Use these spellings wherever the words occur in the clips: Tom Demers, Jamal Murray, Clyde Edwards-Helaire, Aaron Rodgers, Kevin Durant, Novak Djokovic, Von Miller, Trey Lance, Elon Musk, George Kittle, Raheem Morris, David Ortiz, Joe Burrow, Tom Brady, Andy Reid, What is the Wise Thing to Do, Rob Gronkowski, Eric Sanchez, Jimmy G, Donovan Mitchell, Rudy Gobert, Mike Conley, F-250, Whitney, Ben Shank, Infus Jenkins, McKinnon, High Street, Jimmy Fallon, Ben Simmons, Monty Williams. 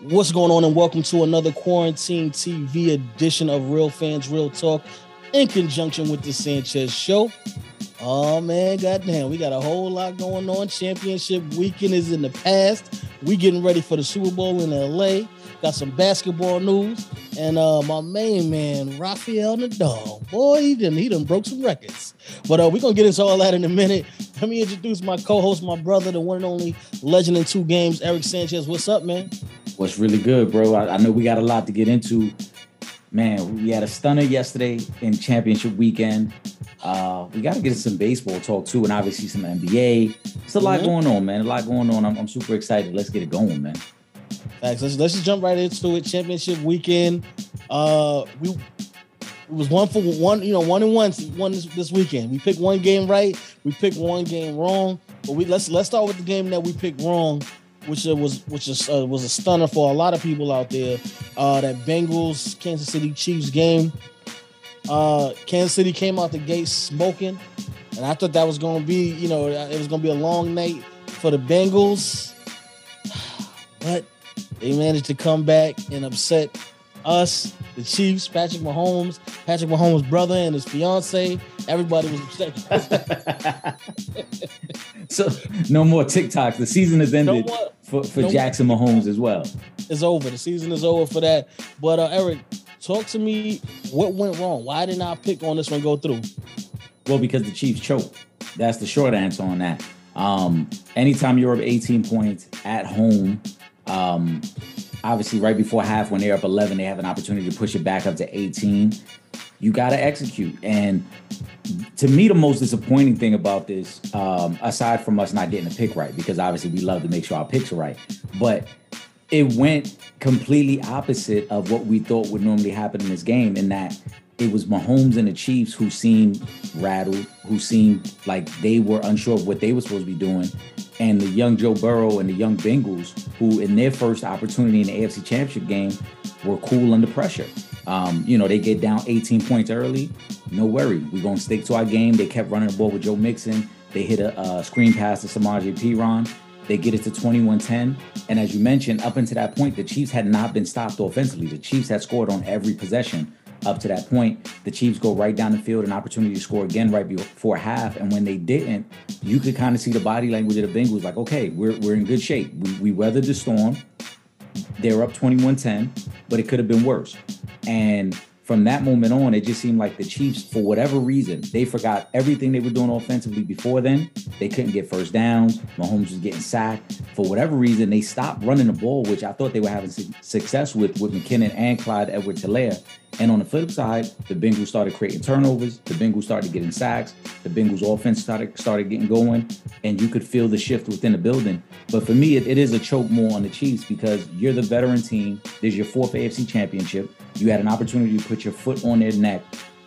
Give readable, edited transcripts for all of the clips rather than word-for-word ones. What's going on, and welcome to another Quarantine TV edition of Real Fans Real Talk in conjunction with the Sanchez Show. Oh man, goddamn, we got a whole lot going on. Championship weekend is in the past. We getting ready for the Super Bowl in LA. Got some basketball news, and my main man, Rafael Nadal. Boy, he done broke some records. But we're going to get into all that in a minute. Let me introduce my co-host, my brother, the one and only legend in two games, Eric Sanchez. What's up, man? What's really good, bro? I know we got a lot to get into. Man, we had a stunner yesterday in championship weekend. We got to get some baseball talk, too, and obviously some NBA. It's a lot going on, man. A lot going on. I'm super excited. Let's get it going, man. Thanks. Let's just jump right into it. Championship weekend. It was one for one, you know, one and one this weekend. We picked one game right, we picked one game wrong. But let's start with the game that we picked wrong, which was a stunner for a lot of people out there. That Bengals Kansas City Chiefs game. Kansas City came out the gate smoking, and I thought that was going to be, you know, it was going to be a long night for the Bengals. But they managed to come back and upset us, the Chiefs, Patrick Mahomes' brother and his fiance. Everybody was upset. So no more TikToks. The season is ended for Jackson Mahomes as well. It's over. The season is over for that. But Eric, talk to me. What went wrong? Why didn't our pick on this one go through? Well, because the Chiefs choked. That's the short answer on that. Anytime you're up 18 points at home, obviously right before half when they're up 11, they have an opportunity to push it back up to 18. You got to execute. And to me, the most disappointing thing about this, aside from us not getting a pick right, because obviously we love to make sure our picks are right, but it went completely opposite of what we thought would normally happen in this game, in that it was Mahomes and the Chiefs who seemed rattled, who seemed like they were unsure of what they were supposed to be doing. And the young Joe Burrow and the young Bengals, who in their first opportunity in the AFC Championship game were cool under pressure. You know, they get down 18 points early. No worry. We're going to stick to our game. They kept running the ball with Joe Mixon. They hit a screen pass to Samaje Perine. They get it to 21-10. And as you mentioned, up until that point, the Chiefs had not been stopped offensively. The Chiefs had scored on every possession up to that point. The Chiefs go right down the field, an opportunity to score again right before half. And when they didn't, you could kind of see the body language of the Bengals, like, okay, we're in good shape. We weathered the storm. They were up 21-10, but it could have been worse. And from that moment on, it just seemed like the Chiefs, for whatever reason, they forgot everything they were doing offensively before then. They couldn't get first downs. Mahomes was getting sacked. For whatever reason, they stopped running the ball, which I thought they were having success with McKinnon and Clyde Edwards-Helaire. And on the flip side, the Bengals started creating turnovers. The Bengals started getting sacks. The Bengals offense started getting going. And you could feel the shift within the building. But for me, it is a choke more on the Chiefs, because you're the veteran team. This is your fourth AFC championship. You had an opportunity to put your foot on their neck.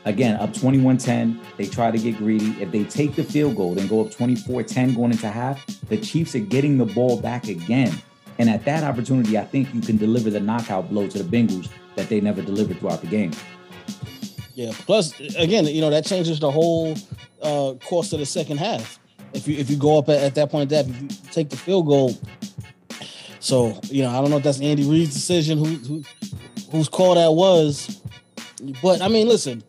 Again, up 21-10, they try to get greedy. If they take the field goal and go up 24-10 going into half, the Chiefs are getting the ball back again. And at that opportunity, I think you can deliver the knockout blow to the Bengals that they never delivered throughout the game. Yeah, plus, again, you know, that changes the whole course of the second half. If you go up at that point, if you take the field goal. So, you know, I don't know if that's Andy Reid's decision, whose call that was, but I mean, listen,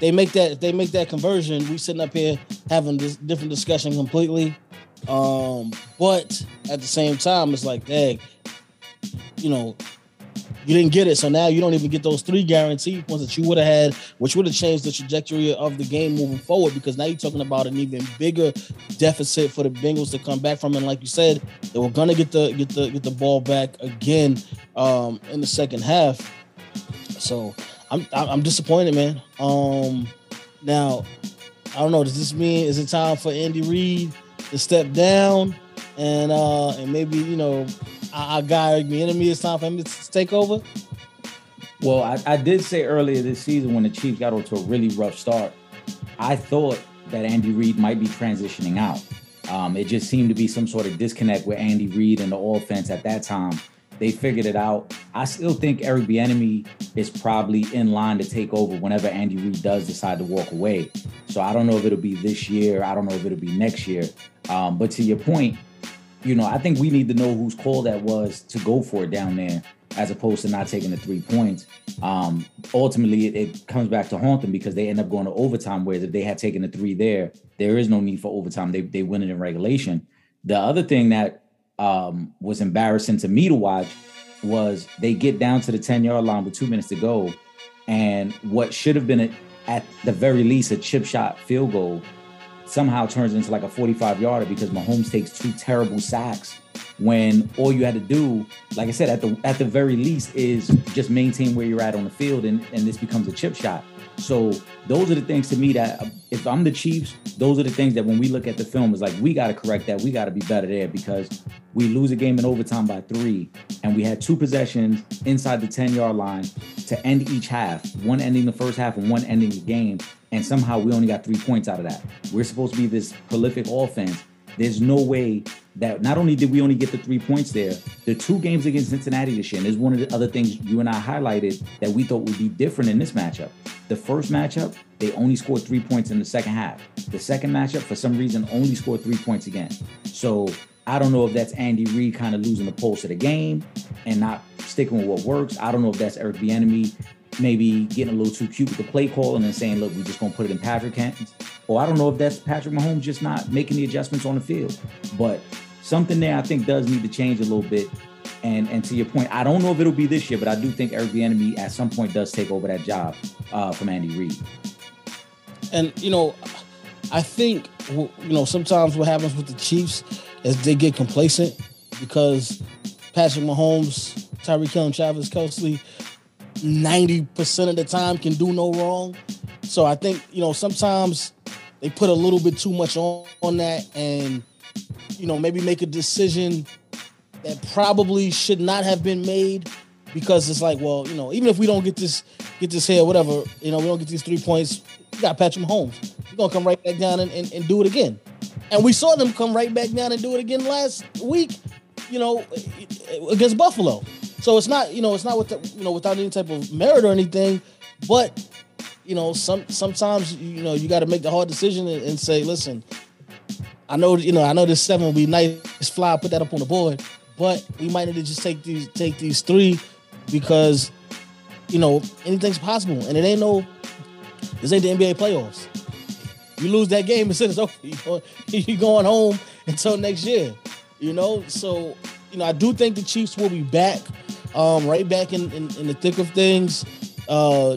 they make that conversion, we sitting up here having this different discussion completely. But at the same time, it's like, dang, you know, you didn't get it. So now you don't even get those three guaranteed points that you would have had, which would have changed the trajectory of the game moving forward, because now you're talking about an even bigger deficit for the Bengals to come back from. And like you said, they were going to get the ball back again in the second half. So I'm disappointed, man. Now, I don't know. Does this mean, is it time for Andy Reid to step down and maybe, you know, our guy, Eric Bieniemy, it's time for him to take over? Well, I did say earlier this season, when the Chiefs got off to a really rough start, I thought that Andy Reid might be transitioning out. It just seemed to be some sort of disconnect with Andy Reid and the offense at that time. They figured it out. I still think Eric Bieniemy is probably in line to take over whenever Andy Reid does decide to walk away. So I don't know if it'll be this year. I don't know if it'll be next year. But to your point, you know, I think we need to know whose call that was to go for it down there, as opposed to not taking the 3 points. Ultimately, it comes back to haunt them because they end up going to overtime, whereas if they had taken the three there is no need for overtime. They win it in regulation. The other thing that was embarrassing to me to watch was they get down to the 10-yard line with 2 minutes to go, and what should have been, at the very least, a chip shot field goal somehow turns into like a 45-yarder because Mahomes takes two terrible sacks when all you had to do, like I said, at the very least, is just maintain where you're at on the field, and this becomes a chip shot. So those are the things to me that, if I'm the Chiefs, those are the things that when we look at the film is like, we got to correct that. We got to be better there because we lose a game in overtime by 3, and we had 2 possessions inside the 10-yard line to end each half, one ending the first half and one ending the game, and somehow we only got 3 points out of that. We're supposed to be this prolific offense. There's no way that not only did we only get the 3 points there, the 2 games against Cincinnati this year, and is one of the other things you and I highlighted that we thought would be different in this matchup. The first matchup, they only scored 3 points in the second half. The second matchup, for some reason, only scored 3 points again. So I don't know if that's Andy Reid kind of losing the pulse of the game and not sticking with what works. I don't know if that's Eric Bieniemy maybe getting a little too cute with the play call and then saying, look, we're just going to put it in Patrick's hands. Or I don't know if that's Patrick Mahomes just not making the adjustments on the field. But something there I think does need to change a little bit. And to your point, I don't know if it'll be this year, but I do think Eric Bieniemy at some point does take over that job from Andy Reid. And, you know, I think, you know, sometimes what happens with the Chiefs is they get complacent because Patrick Mahomes, Tyreek Hill, and Travis Kelce 90% of the time can do no wrong. So I think, you know, sometimes they put a little bit too much on that and, you know, maybe make a decision that probably should not have been made because it's like, well, you know, even if we don't get this here, whatever, you know, we don't get these 3 points, we got Patrick Mahomes. He's going to come right back down and do it again. And we saw them come right back down and do it again last week, you know, against Buffalo. So it's not, you know, without any type of merit or anything, but, you know, sometimes, you know, you got to make the hard decision and say, listen, I know this 7 will be nice, fly, put that up on the board, but we might need to just take these 3 because, you know, anything's possible. And this ain't the NBA playoffs. You lose that game and it's over. You're going home until next year, you know? So, you know, I do think the Chiefs will be back, right back in the thick of things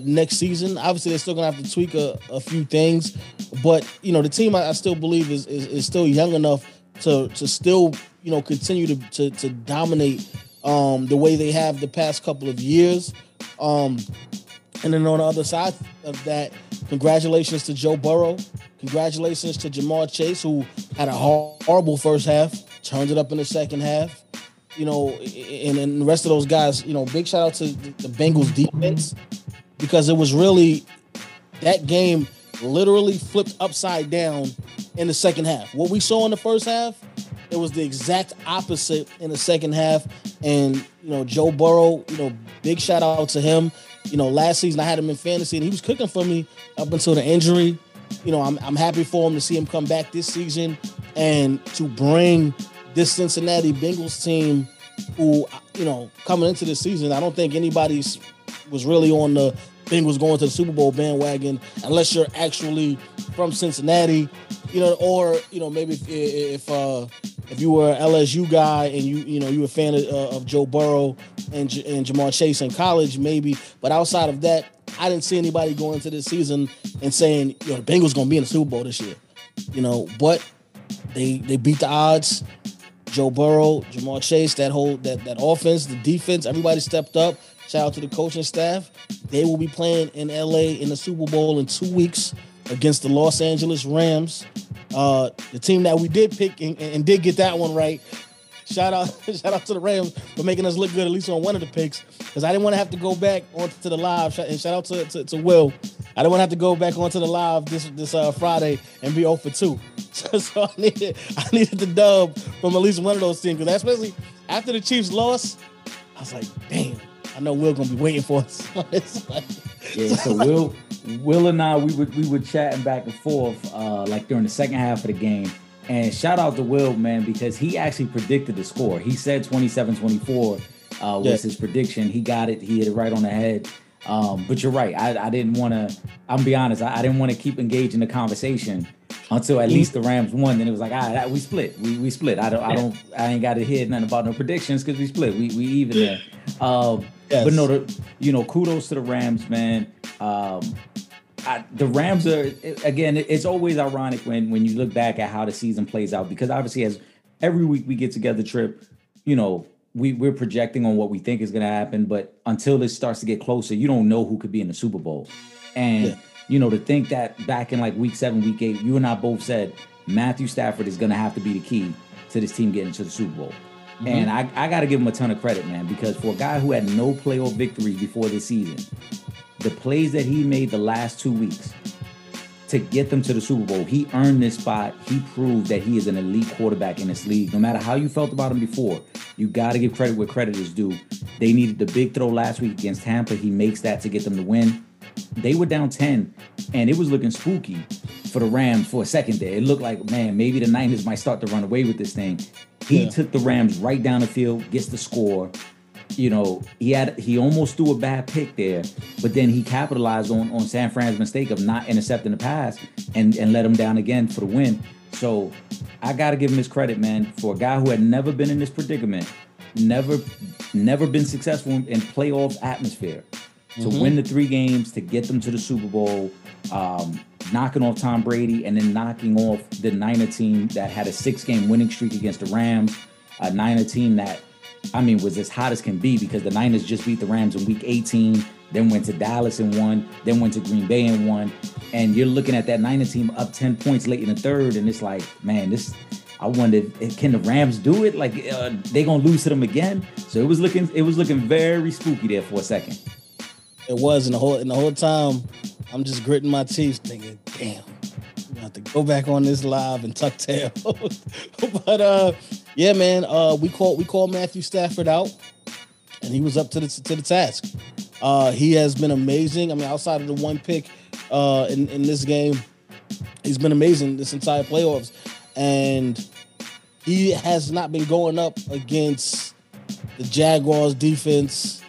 next season. Obviously, they're still going to have to tweak a few things. But, you know, the team I still believe is still young enough to still, you know, continue to dominate the way they have the past couple of years. And then on the other side of that, congratulations to Joe Burrow. Congratulations to Jamar Chase, who had a horrible first half, turned it up in the second half. You know, and the rest of those guys, you know, big shout out to the Bengals defense because it was really that game literally flipped upside down in the second half. What we saw in the first half, it was the exact opposite in the second half. And, you know, Joe Burrow, you know, big shout out to him. You know, last season I had him in fantasy and he was cooking for me up until the injury. You know, I'm happy for him to see him come back this season and to bring this Cincinnati Bengals team who, you know, coming into this season, I don't think anybody was really on the Bengals going to the Super Bowl bandwagon unless you're actually from Cincinnati, you know, or, you know, maybe if you were an LSU guy and you were a fan of Joe Burrow and Jamar Chase in college, maybe. But outside of that, I didn't see anybody going into this season and saying, you know, the Bengals going to be in the Super Bowl this year, you know. But they beat the odds. Joe Burrow, Jamar Chase, that offense, the defense, everybody stepped up. Shout out to the coaching staff. They will be playing in LA in the Super Bowl in 2 weeks against the Los Angeles Rams. The team that we did pick and did get that one right. Shout out to the Rams for making us look good at least on one of the picks because I didn't want to have to go back onto the live. And shout out to Will. I didn't want to have to go back onto the live this Friday and be 0 for 2. So I needed the dub from at least one of those teams because especially after the Chiefs lost, I was like, damn, I know Will gonna be waiting for us. It's like, yeah, so Will and I, we were chatting back and forth like during the second half of the game. And shout out to Will, man, because he actually predicted the score. He said 27-24 was his prediction. He got it. He hit it right on the head. But you're right. I didn't want to, I'm be honest, I didn't want to keep engaging the conversation until at least the Rams won. Then it was like, all right, we split. We split. I ain't got to hear nothing about no predictions because we split. We even there. But no, kudos to the Rams, man. The Rams are, again, it's always ironic when you look back at how the season plays out, because obviously as every week we get together, Trip, we're projecting on what we think is going to happen, but until this starts to get closer, you don't know who could be in the Super Bowl. And, to think that back in like week 7, week 8, you and I both said Matthew Stafford is going to have to be the key to this team getting to the Super Bowl. Mm-hmm. And I got to give him a ton of credit, man, because for a guy who had no playoff victories before this season, the plays that he made the last 2 weeks to get them to the Super Bowl, he earned this spot. He proved that he is an elite quarterback in this league. No matter how you felt about him before, you got to give credit where credit is due. They needed the big throw last week against Tampa. He makes that to get them to win. They were down 10, and it was looking spooky for the Rams for a second there. It looked like, man, maybe the Niners might start to run away with this thing. He took the Rams right down the field, gets the score. He almost threw a bad pick there, but then he capitalized on San Fran's mistake of not intercepting the pass and let him down again for the win. So I got to give him his credit, man, for a guy who had never been in this predicament, never been successful in playoff atmosphere, to win the 3 games, to get them to the Super Bowl, knocking off Tom Brady and then knocking off the Niner team that had a 6-game winning streak against the Rams, a Niner team that, was as hot as can be because the Niners just beat the Rams in week 18, then went to Dallas and won, then went to Green Bay and won. And you're looking at that Niner team up 10 points late in the third, and it's like, man, I wondered, can the Rams do it? Like, they gonna lose to them again? So it was looking very spooky there for a second. It was, and the whole time, I'm just gritting my teeth, thinking, damn, I'm gonna have to go back on this live and tuck tail. But yeah, man, we called Matthew Stafford out, and he was up to the task. He has been amazing. Outside of the one pick in this game, he's been amazing this entire playoffs. And he has not been going up against the Jaguars defense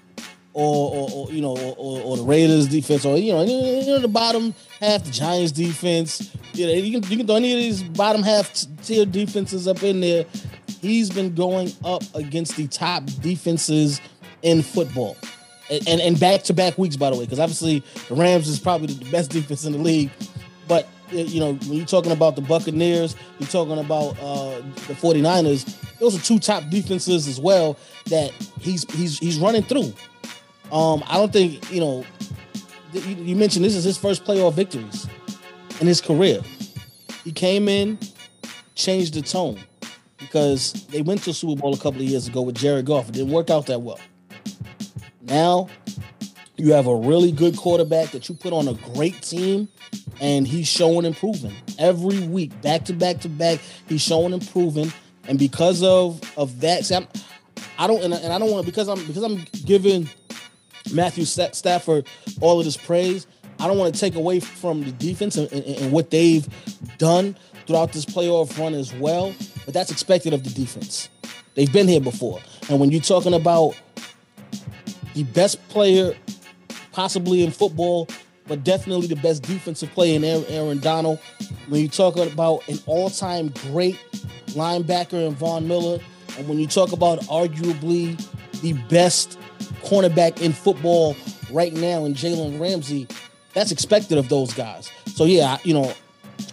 or the Raiders defense or the bottom half, the Giants defense. You can throw any of these bottom half tier defenses up in there. He's been going up against the top defenses in football. And back-to-back weeks, by the way, because obviously the Rams is probably the best defense in the league. But, when you're talking about the Buccaneers, you're talking about the 49ers, those are 2 top defenses as well that he's running through. I don't think, you mentioned this is his first playoff victories in his career. He came in, changed the tone. Because they went to the Super Bowl a couple of years ago with Jared Goff. It didn't work out that well. Now, you have a really good quarterback that you put on a great team, and he's showing and proving. Every week, back to back to back, he's showing and proving. And because of that, see, because I'm giving Matthew Stafford all of this praise, I don't want to take away from the defense and what they've done throughout this playoff run as well. But that's expected of the defense. They've been here before. And when you're talking about the best player possibly in football, but definitely the best defensive player in Aaron Donald, when you're talking about an all-time great linebacker in Von Miller, and when you talk about arguably the best cornerback in football right now in Jalen Ramsey, that's expected of those guys. So, yeah,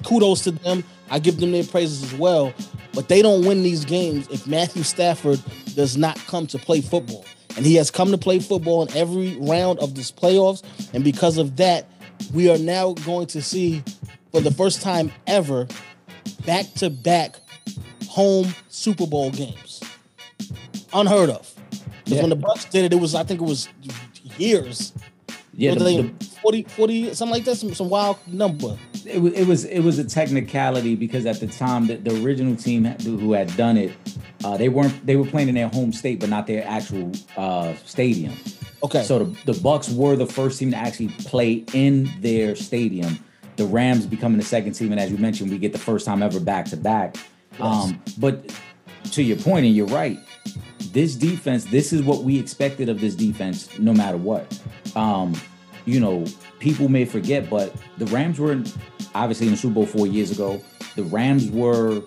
kudos to them. I give them their praises as well. But they don't win these games if Matthew Stafford does not come to play football. And he has come to play football in every round of this playoffs. And because of that, we are now going to see, for the first time ever, back-to-back home Super Bowl games. Unheard of. Because when the Bucs did it, it was years. Yeah, 40, something like that, some wild number. It was a technicality because at the time that the original team who had done it, they were playing in their home state but not their actual stadium. Okay. So the Bucks were the first team to actually play in their stadium. The Rams becoming the second team, and as you mentioned, we get the first time ever back to back. But to your point, and you're right, this defense, this is what we expected of this defense no matter what. You know, people may forget, but the Rams were obviously in the Super Bowl 4 years ago. The Rams were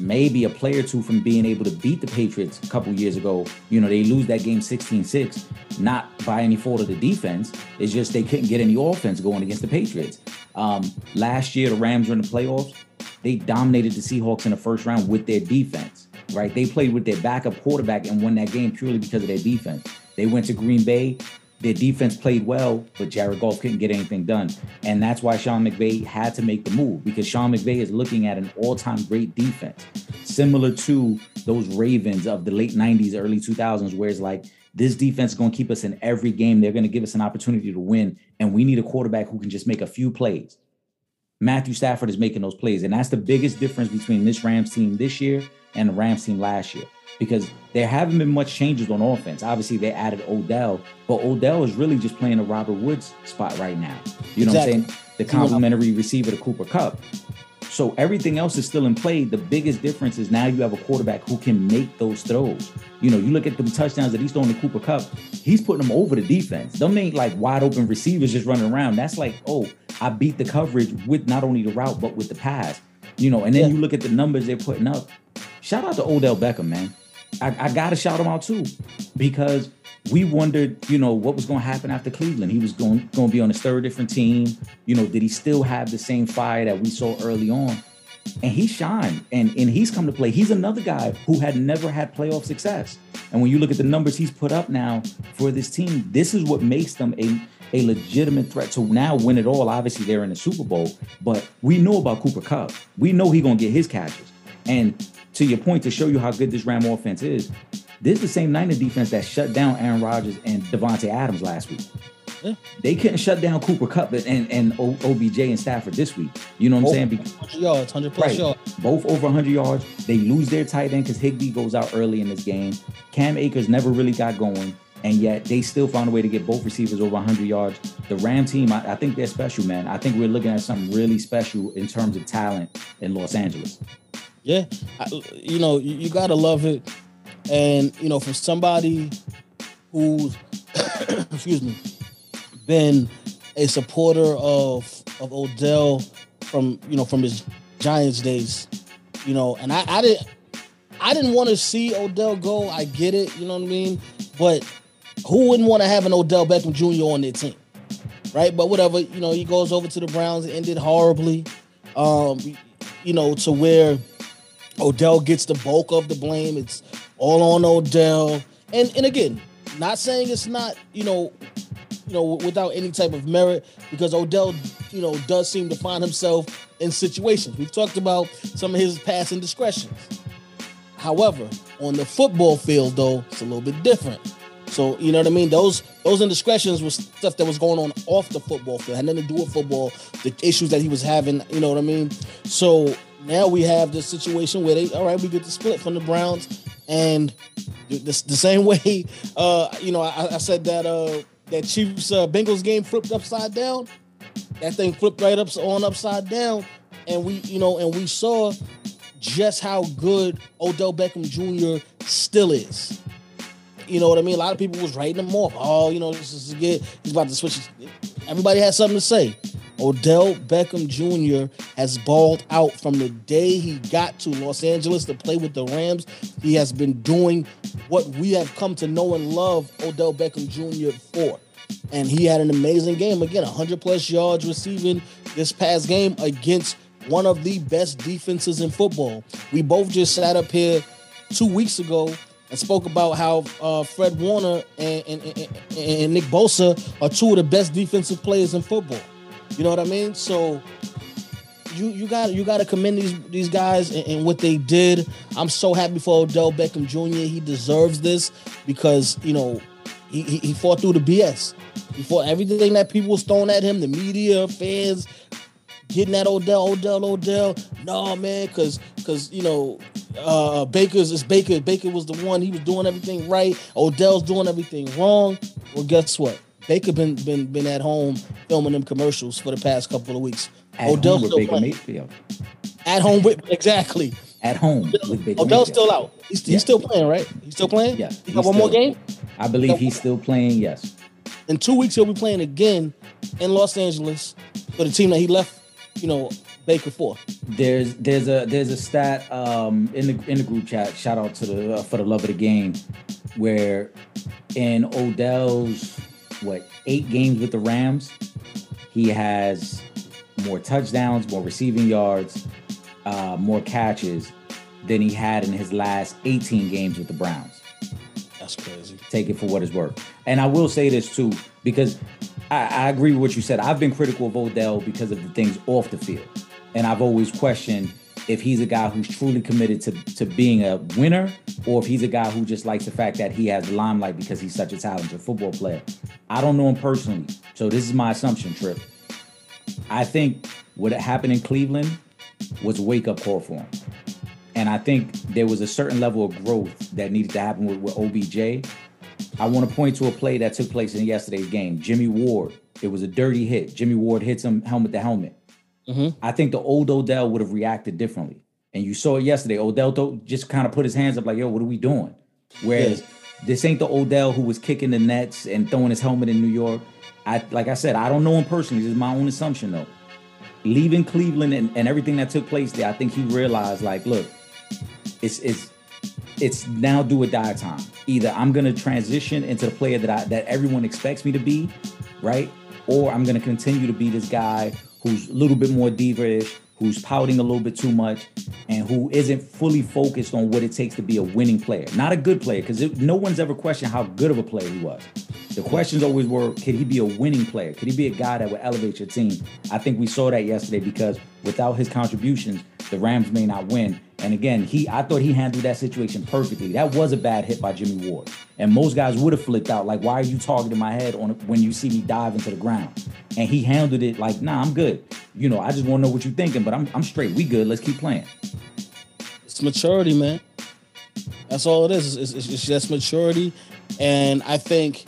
maybe a play or two from being able to beat the Patriots a couple years ago. You know, they lose that game 16-6, not by any fault of the defense. It's just they couldn't get any offense going against the Patriots. Last year, the Rams were in the playoffs. They dominated the Seahawks in the first round with their defense, right? They played with their backup quarterback and won that game purely because of their defense. They went to Green Bay. Their defense played well, but Jared Goff couldn't get anything done. And that's why Sean McVay had to make the move, because Sean McVay is looking at an all-time great defense, similar to those Ravens of the late 90s, early 2000s, where it's like, this defense is going to keep us in every game. They're going to give us an opportunity to win, and we need a quarterback who can just make a few plays. Matthew Stafford is making those plays, and that's the biggest difference between this Rams team this year and the Rams team last year. Because there haven't been much changes on offense. Obviously, they added Odell, but Odell is really just playing a Robert Woods spot right now. You know exactly. What I'm saying? The complimentary receiver to Cooper Kupp. So everything else is still in play. The biggest difference is now you have a quarterback who can make those throws. You know, you look at the touchdowns that he's throwing to Cooper Kupp, he's putting them over the defense. Them ain't like wide open receivers just running around. That's like, oh, I beat the coverage with not only the route, but with the pass. You know, and then you look at the numbers they're putting up. Shout out to Odell Beckham, man. I got to shout him out, too, because we wondered, you know, what was going to happen after Cleveland. He was going to be on his third different team. You know, did he still have the same fire that we saw early on? And he shined, and he's come to play. He's another guy who had never had playoff success. And when you look at the numbers he's put up now for this team, this is what makes them a legitimate threat to now win it all. Obviously, they're in the Super Bowl, but we know about Cooper Kupp. We know he's going to get his catches. And to your point, to show you how good this Ram offense is, this is the same Niner defense that shut down Aaron Rodgers and Devontae Adams last week. Yeah. They couldn't shut down Cooper Kupp and OBJ and Stafford this week. You know what I'm saying? 100 yards, 100-plus yards. Both over 100 yards. They lose their tight end because Higbee goes out early in this game. Cam Akers never really got going, and yet they still found a way to get both receivers over 100 yards. The Ram team, I think they're special, man. I think we're looking at something really special in terms of talent in Los Angeles. Yeah, you know, you got to love it. And, you know, for somebody who's, excuse me, been a supporter of Odell from, you know, from his Giants days, you know, and I didn't want to see Odell go. I get it. You know what I mean? But who wouldn't want to have an Odell Beckham Jr. on their team? Right. But whatever, you know, he goes over to the Browns, ended horribly, you know, to where Odell gets the bulk of the blame. It's all on Odell. And again, not saying it's not, you know, without any type of merit, because Odell, you know, does seem to find himself in situations. We've talked about some of his past indiscretions. However, on the football field, though, it's a little bit different. So, you know what I mean? Those indiscretions was stuff that was going on off the football field. Had nothing to do with football, the issues that he was having, you know what I mean? So now we have this situation where we get the split from the Browns, and the same way, you know, I said that that Chiefs Bengals game flipped upside down. That thing flipped right upside down, and we saw just how good Odell Beckham Jr. still is. You know what I mean? A lot of people was writing him off. Oh, you know, this is good. He's about to switch. Everybody has something to say. Odell Beckham Jr. has balled out from the day he got to Los Angeles to play with the Rams. He has been doing what we have come to know and love Odell Beckham Jr. for. And he had an amazing game. Again, 100-plus yards receiving this past game against one of the best defenses in football. We both just sat up here 2 weeks ago and spoke about how Fred Warner and Nick Bosa are two of the best defensive players in football. You know what I mean? So you gotta commend these guys and what they did. I'm so happy for Odell Beckham Jr. He deserves this because, you know, he fought through the BS. He fought everything that people was throwing at him, the media, fans, getting at Odell. No, man, because you know, Baker. Baker was the one. He was doing everything right. Odell's doing everything wrong. Well, guess what? Baker been at home filming them commercials for the past couple of weeks. At home with Baker Mayfield. Exactly. at home with Big Odell's still out. He's still playing, right? He's still playing? Yeah. He got one more game? I believe he's still playing, yes. In 2 weeks, he'll be playing again in Los Angeles for the team that he left, Baker for. There's a stat in the group chat, shout out to the for the love of the game, where in Odell's 8 games with the Rams, he has more touchdowns, more receiving yards, more catches than he had in his last 18 games with the Browns. That's crazy. Take it for what it's worth. And I will say this too, because I agree with what you said. I've been critical of Odell because of the things off the field. And I've always questioned if he's a guy who's truly committed to being a winner, or if he's a guy who just likes the fact that he has the limelight because he's such a talented football player. I don't know him personally, so this is my assumption, Tripp. I think what happened in Cleveland was a wake-up call for him. And I think there was a certain level of growth that needed to happen with OBJ. I want to point to a play that took place in yesterday's game. Jimmy Ward. It was a dirty hit. Jimmy Ward hits him helmet to helmet. Mm-hmm. I think the old Odell would have reacted differently. And you saw it yesterday. Odell just kind of put his hands up like, yo, what are we doing? Whereas this ain't the Odell who was kicking the nets and throwing his helmet in New York. Like I said, I don't know him personally. This is my own assumption, though. Leaving Cleveland and everything that took place there, I think he realized, look, it's now do or die time. Either I'm going to transition into the player that everyone expects me to be, right? Or I'm going to continue to be this guy who's a little bit more diva-ish, who's pouting a little bit too much, and who isn't fully focused on what it takes to be a winning player. Not a good player, because no one's ever questioned how good of a player he was. The questions always were, could he be a winning player? Could he be a guy that would elevate your team? I think we saw that yesterday, because without his contributions, the Rams may not win. And again, I thought he handled that situation perfectly. That was a bad hit by Jimmy Ward. And most guys would have flipped out, like, why are you targeting my head when you see me dive into the ground? And he handled it like, nah, I'm good. I just want to know what you're thinking, but I'm straight. We good. Let's keep playing. It's maturity, man. That's all it is. It's just maturity. And I think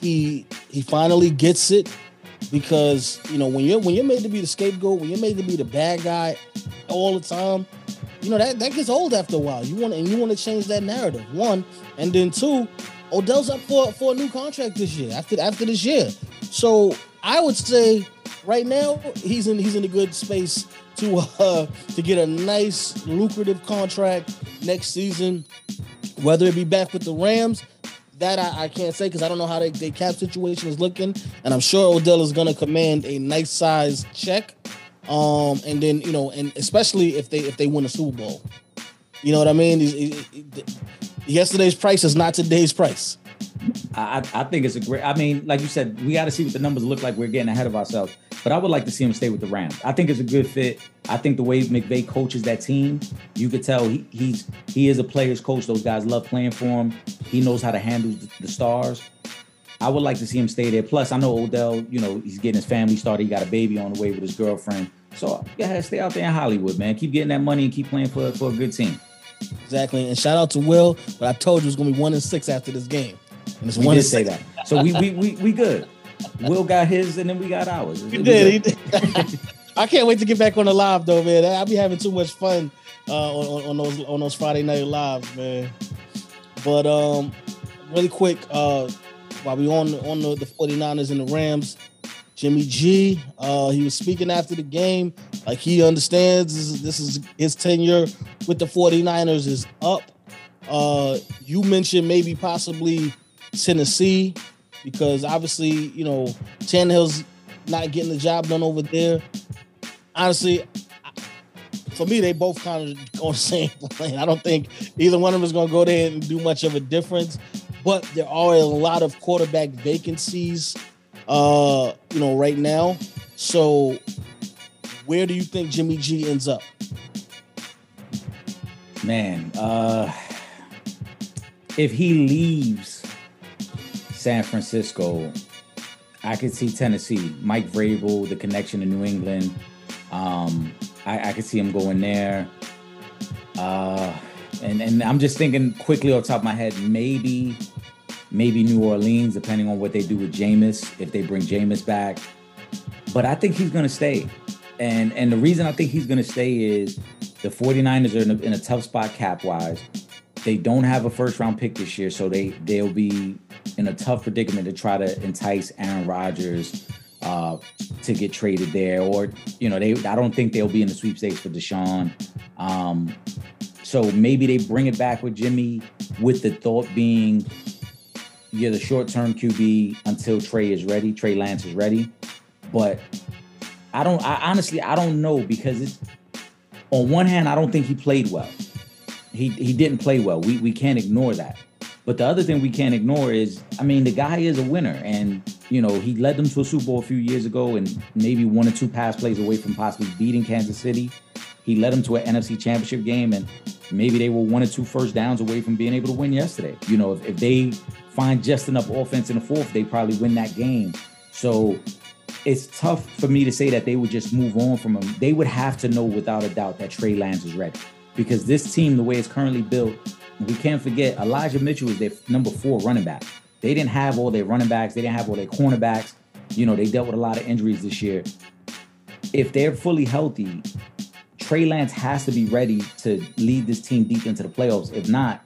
he finally gets it, because when you're made to be the scapegoat, when you're made to be the bad guy all the time, that gets old after a while. You want to change that narrative, one, and then two, Odell's up for a new contract this year, after this year. So I would say right now he's in a good space to get a nice lucrative contract next season, whether it be back with the Rams. That I can't say, because I don't know how their cap situation is looking. And I'm sure Odell is going to command a nice size check. And then, and especially if they win a Super Bowl. You know what I mean? Yesterday's price is not today's price. I think it's a great... I mean, like you said, we got to see what the numbers look like. We're getting ahead of ourselves. But I would like to see him stay with the Rams. I think it's a good fit. I think the way McVay coaches that team, you could tell he is a player's coach. Those guys love playing for him. He knows how to handle the stars. I would like to see him stay there. Plus, I know Odell, he's getting his family started. He got a baby on the way with his girlfriend. So, yeah, stay out there in Hollywood, man. Keep getting that money and keep playing for a good team. Exactly. And shout out to Will. But I told you it's going to be 1-6 after this game. And it's 1-6. Say that. So we good. Will got his, and then we got ours. He did. I can't wait to get back on the live, though, man. I'll be having too much fun on those Friday night lives, man. But really quick, while we on the 49ers and the Rams, Jimmy G, he was speaking after the game. Like, he understands this is his tenure with the 49ers is up. You mentioned maybe possibly Tennessee, because obviously, Tannehill's not getting the job done over there. Honestly, for me, they both kind of on the same plane. I don't think either one of them is going to go there and do much of a difference. But there are a lot of quarterback vacancies, right now. So where do you think Jimmy G ends up? Man, if he leaves San Francisco, I could see Tennessee. Mike Vrabel, the connection to New England. I could see him going there. And I'm just thinking quickly off the top of my head, maybe New Orleans, depending on what they do with Jameis, if they bring Jameis back. But I think he's going to stay. And the reason I think he's going to stay is The 49ers are in a tough spot cap-wise. They don't have a first-round pick this year, so they'll be in a tough predicament to try to entice Aaron Rodgers to get traded there. Or, you know, I don't think they'll be in the sweepstakes for Deshaun. So maybe they bring it back with Jimmy, with the thought being you're the short-term QB until Trey is ready, Trey Lance is ready. But I honestly don't know, because it's, on one hand, I don't think he played well. He didn't play well. We can't ignore that. But the other thing we can't ignore is, I mean, the guy is a winner. And, you know, he led them to a Super Bowl a few years ago and maybe one or two pass plays away from possibly beating Kansas City. He led them to an NFC Championship game, and maybe they were one or two first downs away from being able to win yesterday. You know, if they find just enough offense in the fourth, they probably win that game. So it's tough for me to say that they would just move on from him. They would have to know without a doubt that Trey Lance is ready, because this team, the way it's currently built, we can't forget Elijah Mitchell is their number 4 running back. They didn't have all their running backs. They didn't have all their cornerbacks. You know, they dealt with a lot of injuries this year. If they're fully healthy, Trey Lance has to be ready to lead this team deep into the playoffs. If not,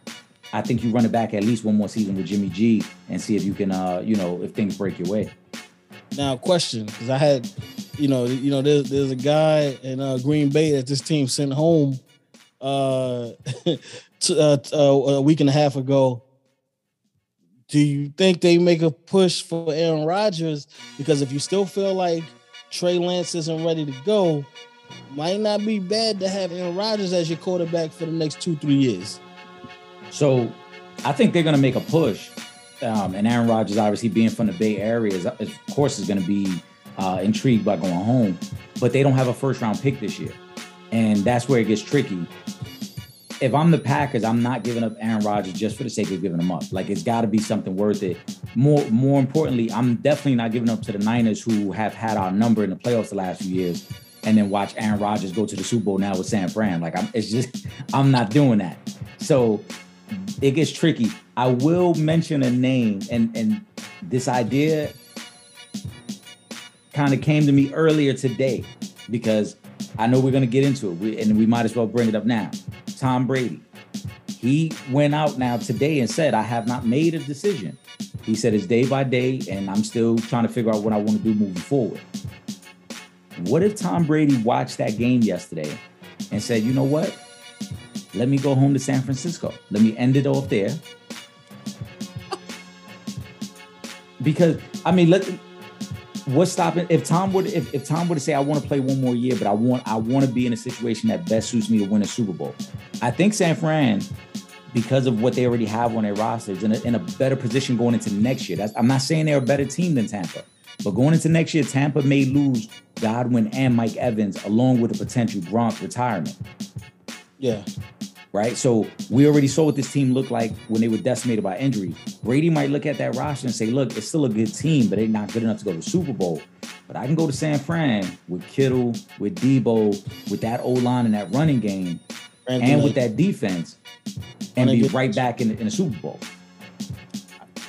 I think you run it back at least one more season with Jimmy G and see if you can, you know, if things break your way. Now, question, because I had, you know, there's a guy in Green Bay that this team sent home a week and a half ago. Do you think they make a push for Aaron Rodgers? Because if you still feel like Trey Lance isn't ready to go, might not be bad to have Aaron Rodgers as your quarterback for the next 2-3 years. So I think they're going to make a push. And Aaron Rodgers, obviously being from the Bay Area, of course is going to be intrigued by going home. But they don't have a first-round pick this year, and that's where it gets tricky. If I'm the Packers, I'm not giving up Aaron Rodgers just for the sake of giving him up. Like, it's got to be something worth it. More importantly, I'm definitely not giving up to the Niners, who have had our number in the playoffs the last few years, and then watch Aaron Rodgers go to the Super Bowl now with San Fran. Like, I'm not doing that. So it gets tricky. I will mention a name, and this idea kind of came to me earlier today, because I know we're going to get into it, and we might as well bring it up now. Tom Brady. He went out now today and said, I have not made a decision. He said it's day by day, and I'm still trying to figure out what I want to do moving forward. What if Tom Brady watched that game yesterday and said, you know what? Let me go home to San Francisco. Let me end it off there. Because, I mean, what's stopping? If Tom would say, I want to play one more year, but I want to be in a situation that best suits me to win a Super Bowl. I think San Fran, because of what they already have on their roster, is in a better position going into next year. I'm not saying they're a better team than Tampa, but going into next year, Tampa may lose Godwin and Mike Evans, along with a potential Gronk retirement. Yeah. Right. So we already saw what this team looked like when they were decimated by injury. Brady might look at that roster and say, look, it's still a good team, but they're not good enough to go to the Super Bowl. But I can go to San Fran with Kittle, with Debo, with that O-line and that running game, and with that defense, and be right back in the Super Bowl.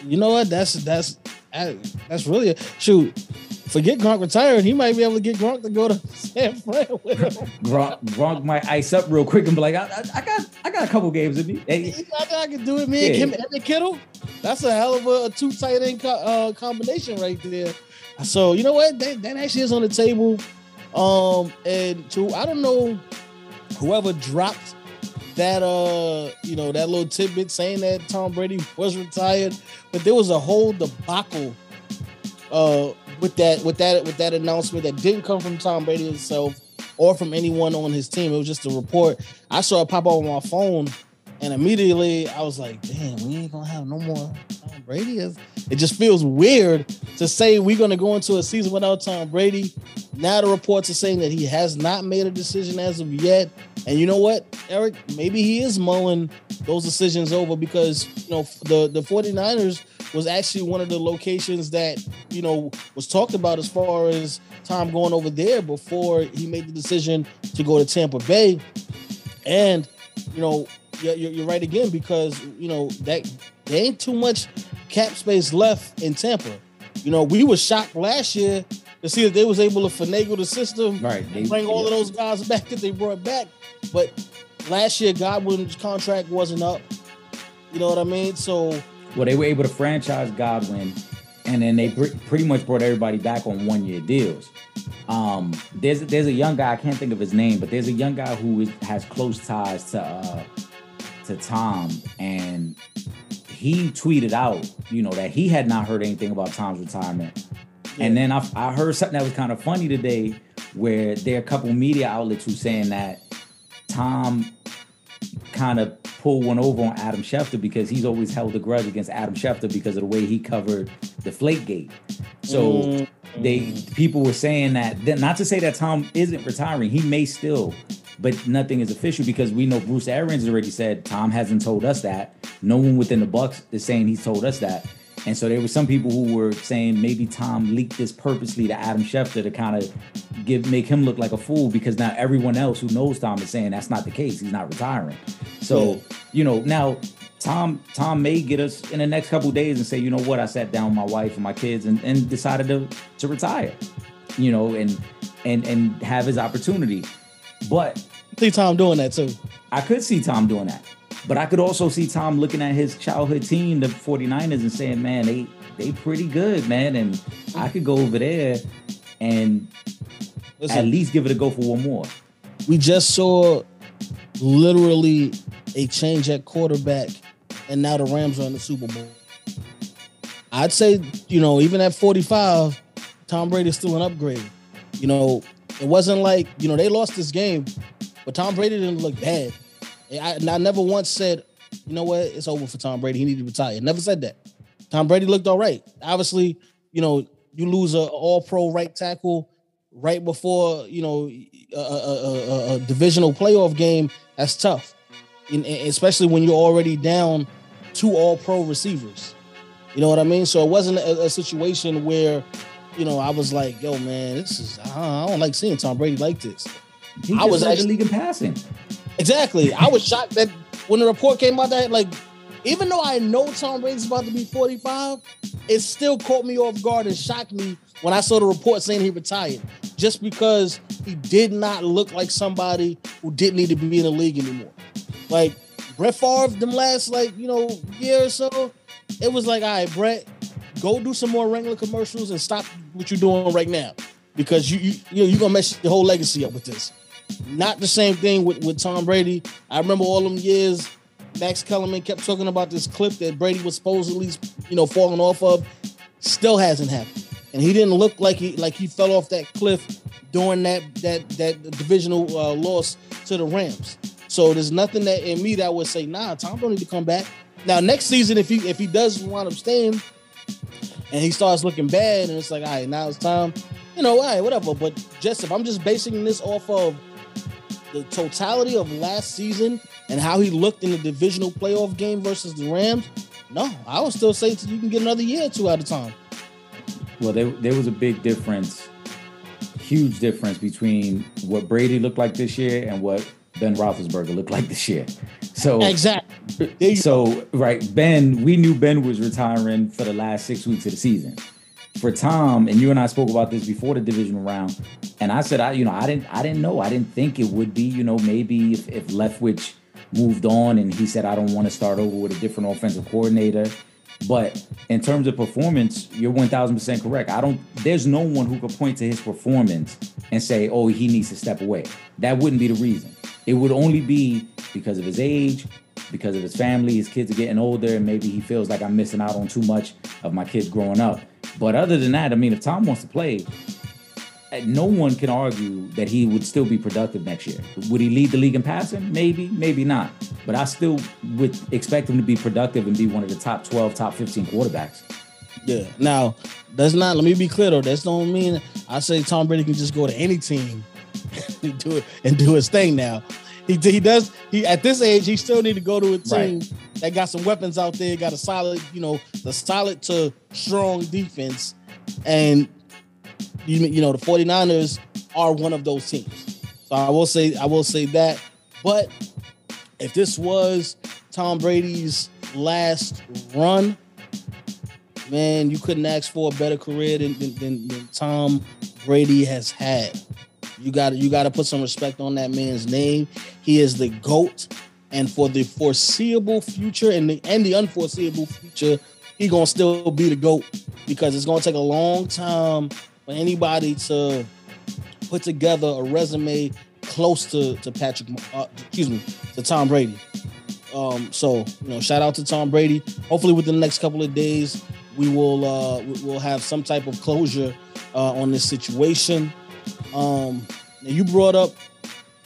You know what? That's really shoot. Forget Gronk retired. He might be able to get Gronk to go to San Fran with him. Gronk might ice up real quick and be like, I got a couple games in me. Hey. I can do it, man. Yeah. Him and Kittle. That's a hell of a two tight end combination right there. So you know what? That actually is on the table. I don't know whoever dropped that you know, that little tidbit saying that Tom Brady was retired, but there was a whole debacle with that announcement that didn't come from Tom Brady himself or from anyone on his team. It was just a report. I saw it pop up on my phone, and immediately I was like, damn, we ain't gonna have no more Tom Brady. It just feels weird to say we're gonna go into a season without Tom Brady. Now the reports are saying that he has not made a decision as of yet. And you know what, Eric? Maybe he is mulling those decisions over, because, you know, the 49ers was actually one of the locations that, you know, was talked about as far as Tom going over there before he made the decision to go to Tampa Bay. And, you know, you're right again, because, you know, that there ain't too much cap space left in Tampa. You know, we were shocked last year to see that they was able to finagle the system, right? They, and bring all of those guys back that they brought back. But last year, Godwin's contract wasn't up. You know what I mean? So, well, they were able to franchise Godwin, and then they pretty much brought everybody back on one-year deals. There's a young guy, I can't think of his name, but there's a young guy who has close ties to Tom, and he tweeted out, you know, that he had not heard anything about Tom's retirement. Yeah. And then I heard something that was kind of funny today, where there are a couple media outlets who saying that Tom kind of pulled one over on Adam Schefter because he's always held a grudge against Adam Schefter because of the way he covered the Deflategate. So people were saying that, not to say that Tom isn't retiring, he may still, but nothing is official, because we know Bruce Arians already said Tom hasn't told us that. No one within the Bucs is saying he's told us that. And so there were some people who were saying maybe Tom leaked this purposely to Adam Schefter to kind of make him look like a fool, because now everyone else who knows Tom is saying that's not the case. He's not retiring. So, you know, now Tom may get us in the next couple of days and say, you know what, I sat down with my wife and my kids and decided to retire, you know, and have his opportunity. But I see Tom doing that too. I could see Tom doing that. But I could also see Tom looking at his childhood team, the 49ers, and saying, man, they pretty good, man. And I could go over there and at least give it a go for one more. We just saw literally a change at quarterback, and now the Rams are in the Super Bowl. I'd say, you know, even at 45, Tom Brady is still an upgrade. You know, it wasn't like, you know, they lost this game, but Tom Brady didn't look bad. I never once said, you know what, it's over for Tom Brady, he needed to retire. Never said that. Tom Brady looked all right. Obviously, you know, you lose an all-pro right tackle right before, you know, a divisional playoff game. That's tough, especially when you're already down two all-pro receivers. You know what I mean? So it wasn't a situation where, you know, I was like, yo, man, this is, I don't like seeing Tom Brady like this. I was actually league in passing. Exactly. I was shocked that when the report came out that, like, even though I know Tom Brady's about to be 45, it still caught me off guard and shocked me when I saw the report saying he retired, just because he did not look like somebody who didn't need to be in the league anymore. Like, Brett Favre, them last, like, you know, year or so, it was like, all right, Brett, go do some more Wrangler commercials and stop what you're doing right now, because you know, you're going to mess your whole legacy up with this. Not the same thing with Tom Brady. I remember all them years, Max Kellerman kept talking about this clip that Brady was supposedly, you know, falling off of. Still hasn't happened. And he didn't look like he fell off that cliff during that divisional loss to the Rams. So there's nothing that in me that would say, nah, Tom don't need to come back. Now, next season, if he does wind up staying and he starts looking bad and it's like, all right, now it's time, you know, all right, whatever. But just if I'm just basing this off of the totality of last season and how he looked in the divisional playoff game versus the Rams, no, I would still say you can get another year or two out of Tom. Well, there was a big difference, huge difference between what Brady looked like this year and what Ben Roethlisberger looked like this year. So exactly. So right, Ben, we knew Ben was retiring for the last 6 weeks of the season. For Tom, and you and I spoke about this before the divisional round, and I said, I didn't think it would be, you know, maybe if Leftwich moved on and he said, I don't want to start over with a different offensive coordinator. But in terms of performance, you're 1,000% correct. There's no one who could point to his performance and say, oh, he needs to step away. That wouldn't be the reason. It would only be because of his age, because of his family, his kids are getting older, and maybe he feels like I'm missing out on too much of my kids growing up. But other than that, I mean, if Tom wants to play, no one can argue that he would still be productive next year. Would he lead the league in passing? Maybe, maybe not. But I still would expect him to be productive and be one of the top 12, top 15 quarterbacks. Yeah. Now, let me be clear, though. That don't mean I say Tom Brady can just go to any team and do his thing now. He at this age, he still need to go to a team that got some weapons out there, got a solid, you know, the solid to strong defense. And, you know, the 49ers are one of those teams. So I will say that. But if this was Tom Brady's last run, man, you couldn't ask for a better career than Tom Brady has had. You got to put some respect on that man's name. He is the GOAT, and for the foreseeable future and the unforeseeable future, he's going to still be the GOAT, because it's going to take a long time for anybody to put together a resume close to to Tom Brady. So, shout out to Tom Brady. Hopefully within the next couple of days, we'll have some type of closure on this situation. You brought up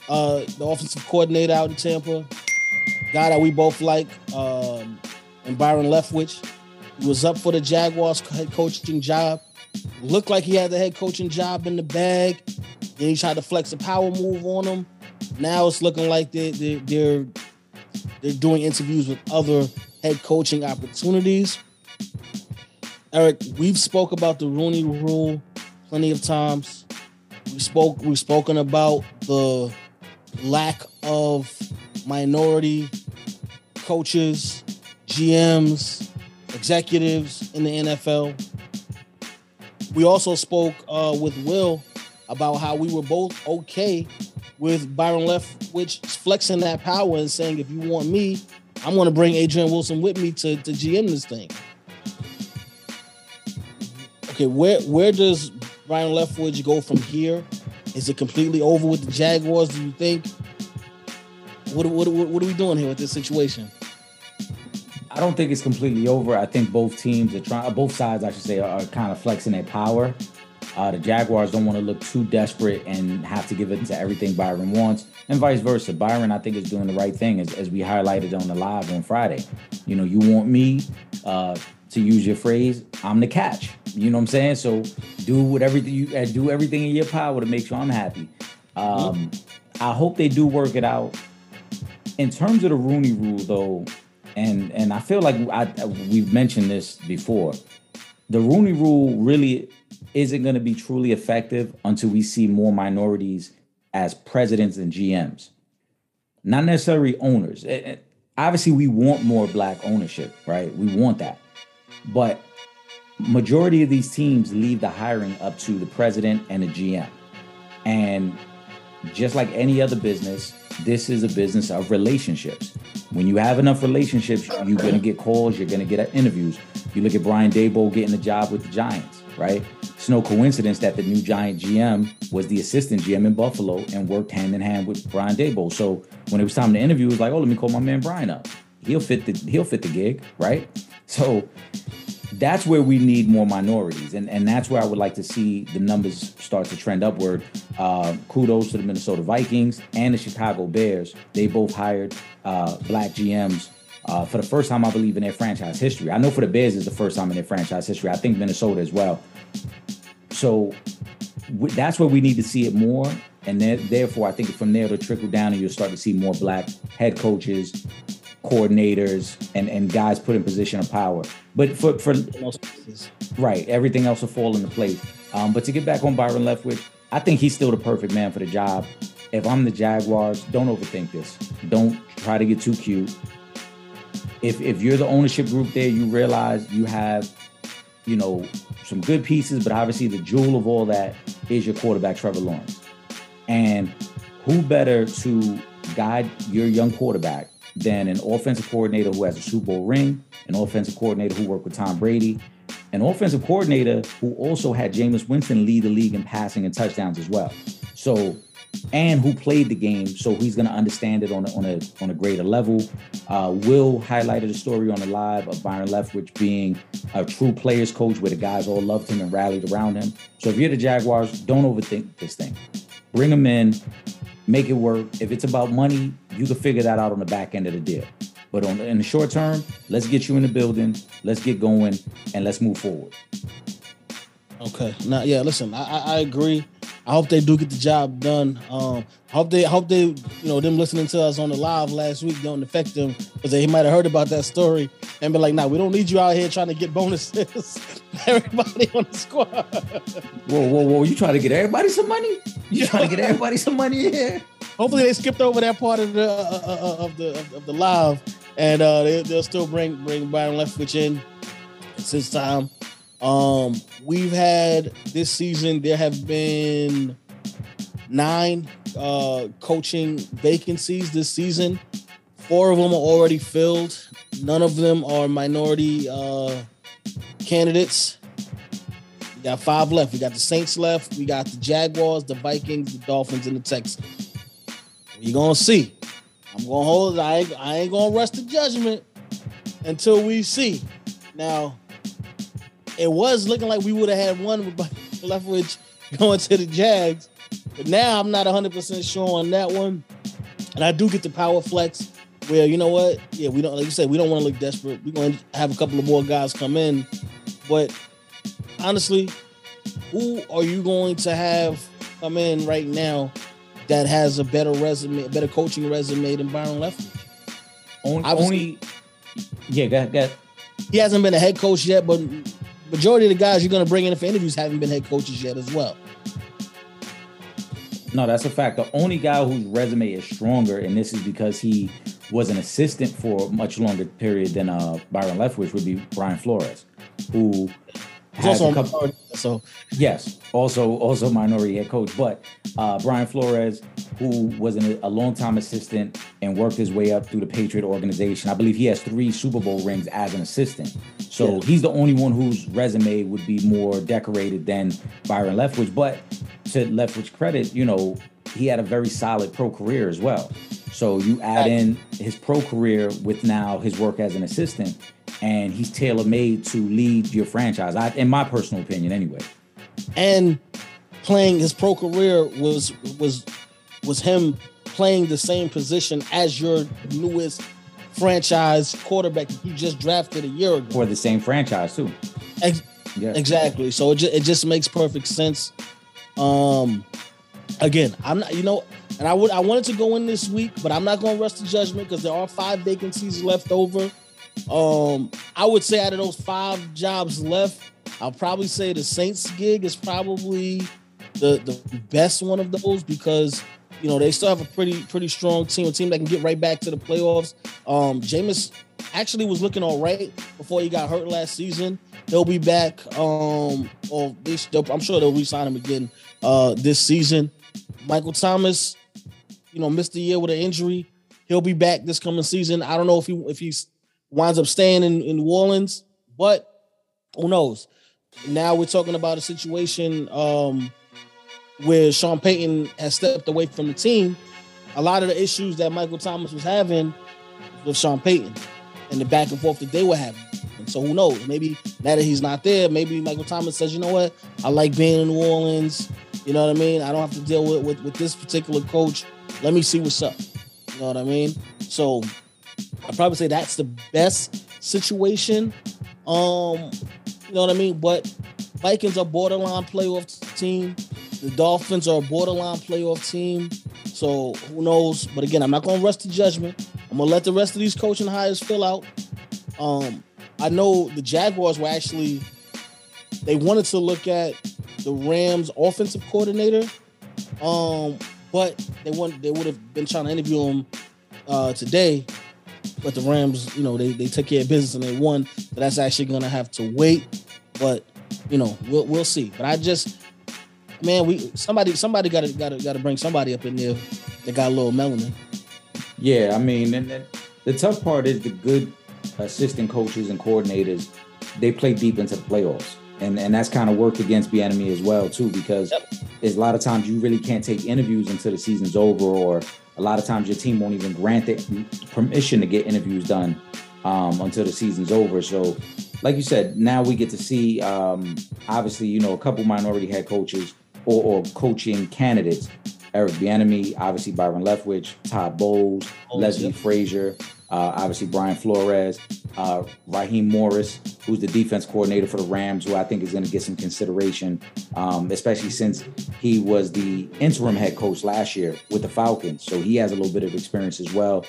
the offensive coordinator out in Tampa, guy that we both like, and Byron Leftwich. He was up for the Jaguars head coaching job. Looked like he had the head coaching job in the bag. Then he tried to flex a power move on him. Now it's looking like they're doing interviews with other head coaching opportunities. Eric, we've spoke about the Rooney Rule plenty of times. We've spoken about the lack of minority coaches, GMs, executives in the NFL. We also spoke with Will about how we were both okay with Byron Leftwich flexing that power and saying, if you want me, I'm going to bring Adrian Wilson with me to GM this thing. Okay, where does Byron Leftwich go from here? Is it completely over with the Jaguars, do you think? What are we doing here with this situation? I don't think it's completely over. I think both sides are kind of flexing their power. The Jaguars don't want to look too desperate and have to give in to everything Byron wants, and vice versa. Byron, I think, is doing the right thing, as we highlighted on the live on Friday. You want me, to use your phrase, I'm the catch. You know what I'm saying? So do everything in your power to make sure I'm happy. I hope they do work it out. In terms of the Rooney Rule, though, and I feel like we've mentioned this before, the Rooney Rule really isn't going to be truly effective until we see more minorities as presidents and GMs, not necessarily owners. Obviously, we want more black ownership, right? We want that. But majority of these teams leave the hiring up to the president and the GM. And just like any other business, this is a business of relationships. When you have enough relationships, you're going to get calls, you're going to get interviews. You look at Brian Daboll getting the job with the Giants, right? It's no coincidence that the new Giant GM was the assistant GM in Buffalo and worked hand in hand with Brian Daboll. So when it was time to interview, it was like, oh, let me call my man Brian up. He'll fit the gig, right? So that's where we need more minorities. And that's where I would like to see the numbers start to trend upward. Kudos to the Minnesota Vikings and the Chicago Bears. They both hired black GMs for the first time, I believe, in their franchise history. I know for the Bears it's the first time in their franchise history. I think Minnesota as well. So that's where we need to see it more. And therefore, I think from there it'll trickle down and you'll start to see more black head coaches, coordinators, and guys put in position of power. But for right, everything else will fall into place. But to get back on Byron Leftwich, I think he's still the perfect man for the job. If I'm the Jaguars, don't overthink this. Don't try to get too cute. If you're the ownership group there, you realize you have, some good pieces, but obviously the jewel of all that is your quarterback, Trevor Lawrence. And who better to guide your young quarterback than an offensive coordinator who has a Super Bowl ring, an offensive coordinator who worked with Tom Brady, an offensive coordinator who also had Jameis Winston lead the league in passing and touchdowns as well. So, and who played the game, so he's going to understand it on a greater level. Will highlighted a story on the live of Byron Leftwich being a true players coach where the guys all loved him and rallied around him. So if you're the Jaguars, don't overthink this thing. Bring him in. Make it work. If it's about money, you can figure that out on the back end of the deal. But in the short term, let's get you in the building, let's get going, and let's move forward. Okay. Now, yeah, listen, I agree. I hope they do get the job done. I hope they, them listening to us on the live last week don't affect them, because they might have heard about that story and be like, nah, we don't need you out here trying to get bonuses. Everybody on the squad. Whoa. You trying to get everybody some money? You trying to get everybody some money here? Hopefully they skipped over that part of the live, and they'll still bring Byron Leftwich in and Patriots this time. We've had this season, there have been 9 coaching vacancies this season. 4 of them are already filled. None of them are minority candidates. We got 5 left. We got the Saints left. We got the Jaguars, the Vikings, the Dolphins, and the Texans. We're going to see. I'm going to hold it. I ain't going to rush the judgment until we see. Now, it was looking like we would have had one with Leftwich going to the Jags. But now I'm not 100% sure on that one. And I do get the power flex where, you know what? Yeah, we don't, like you said, we don't want to look desperate. We're going to have a couple of more guys come in. But honestly, who are you going to have come in right now that has a better resume, a better coaching resume than Byron Leftwich? Go ahead. He hasn't been a head coach yet, but majority of the guys you're going to bring in for interviews haven't been head coaches yet as well. No, that's a fact. The only guy whose resume is stronger, and this is because he was an assistant for a much longer period than Byron Leftwich, would be Brian Flores, who has also a couple. Yes, also minority head coach, but Brian Flores, who was a long-time assistant and worked his way up through the Patriot organization. I believe he has 3 Super Bowl rings as an assistant. So he's the only one whose resume would be more decorated than Byron Leftwich. But to Leftwich's credit, you know, he had a very solid pro career as well. So you add in his pro career with now his work as an assistant, and he's tailor-made to lead your franchise, in my personal opinion anyway. And playing his pro career was him playing the same position as your newest franchise quarterback that you just drafted a year ago. For the same franchise, too. Exactly. So it just makes perfect sense. Again, I'm not, you know, and I wanted to go in this week, but I'm not going to rush the judgment because there are 5 vacancies left over. I would say out of those 5 jobs left, I'll probably say the Saints gig is probably the best one of those because, you know, they still have a pretty strong team, a team that can get right back to the playoffs. Jameis actually was looking all right before he got hurt last season. They'll be back. I'm sure they'll re-sign him again this season. Michael Thomas, you know, missed the year with an injury. He'll be back this coming season. I don't know if he winds up staying in New Orleans, but who knows? Now we're talking about a situation where Sean Payton has stepped away from the team. A lot of the issues that Michael Thomas was having with Sean Payton and the back and forth that they were having. And so who knows? Maybe now that he's not there, maybe Michael Thomas says, you know what? I like being in New Orleans. You know what I mean? I don't have to deal with this particular coach. Let me see what's up. You know what I mean? So I'd probably say that's the best situation. You know what I mean? But Vikings are borderline playoff team. The Dolphins are a borderline playoff team. So who knows? But again, I'm not going to rush the judgment. I'm going to let the rest of these coaching hires fill out. I know the Jaguars were actually, they wanted to look at the Rams offensive coordinator, but they would have been trying to interview him today. But the Rams, you know, they took care of business and they won. So that's actually going to have to wait. But, you know, we'll see. But I just, man, somebody got to bring somebody up in there that got a little melanin. Yeah, I mean, and the tough part is the good assistant coaches and coordinators, they play deep into the playoffs. And that's kind of worked against Bieniemy as well, too, because there's a lot of times you really can't take interviews until the season's over, or a lot of times your team won't even grant it permission to get interviews done until the season's over. So, like you said, now we get to see, obviously, you know, a couple minority head coaches or coaching candidates. Eric Bieniemy, obviously Byron Leftwich, Todd Bowles, Leslie Frazier, obviously Brian Flores, Raheem Morris, who's the defense coordinator for the Rams, who I think is going to get some consideration, especially since he was the interim head coach last year with the Falcons. So he has a little bit of experience as well.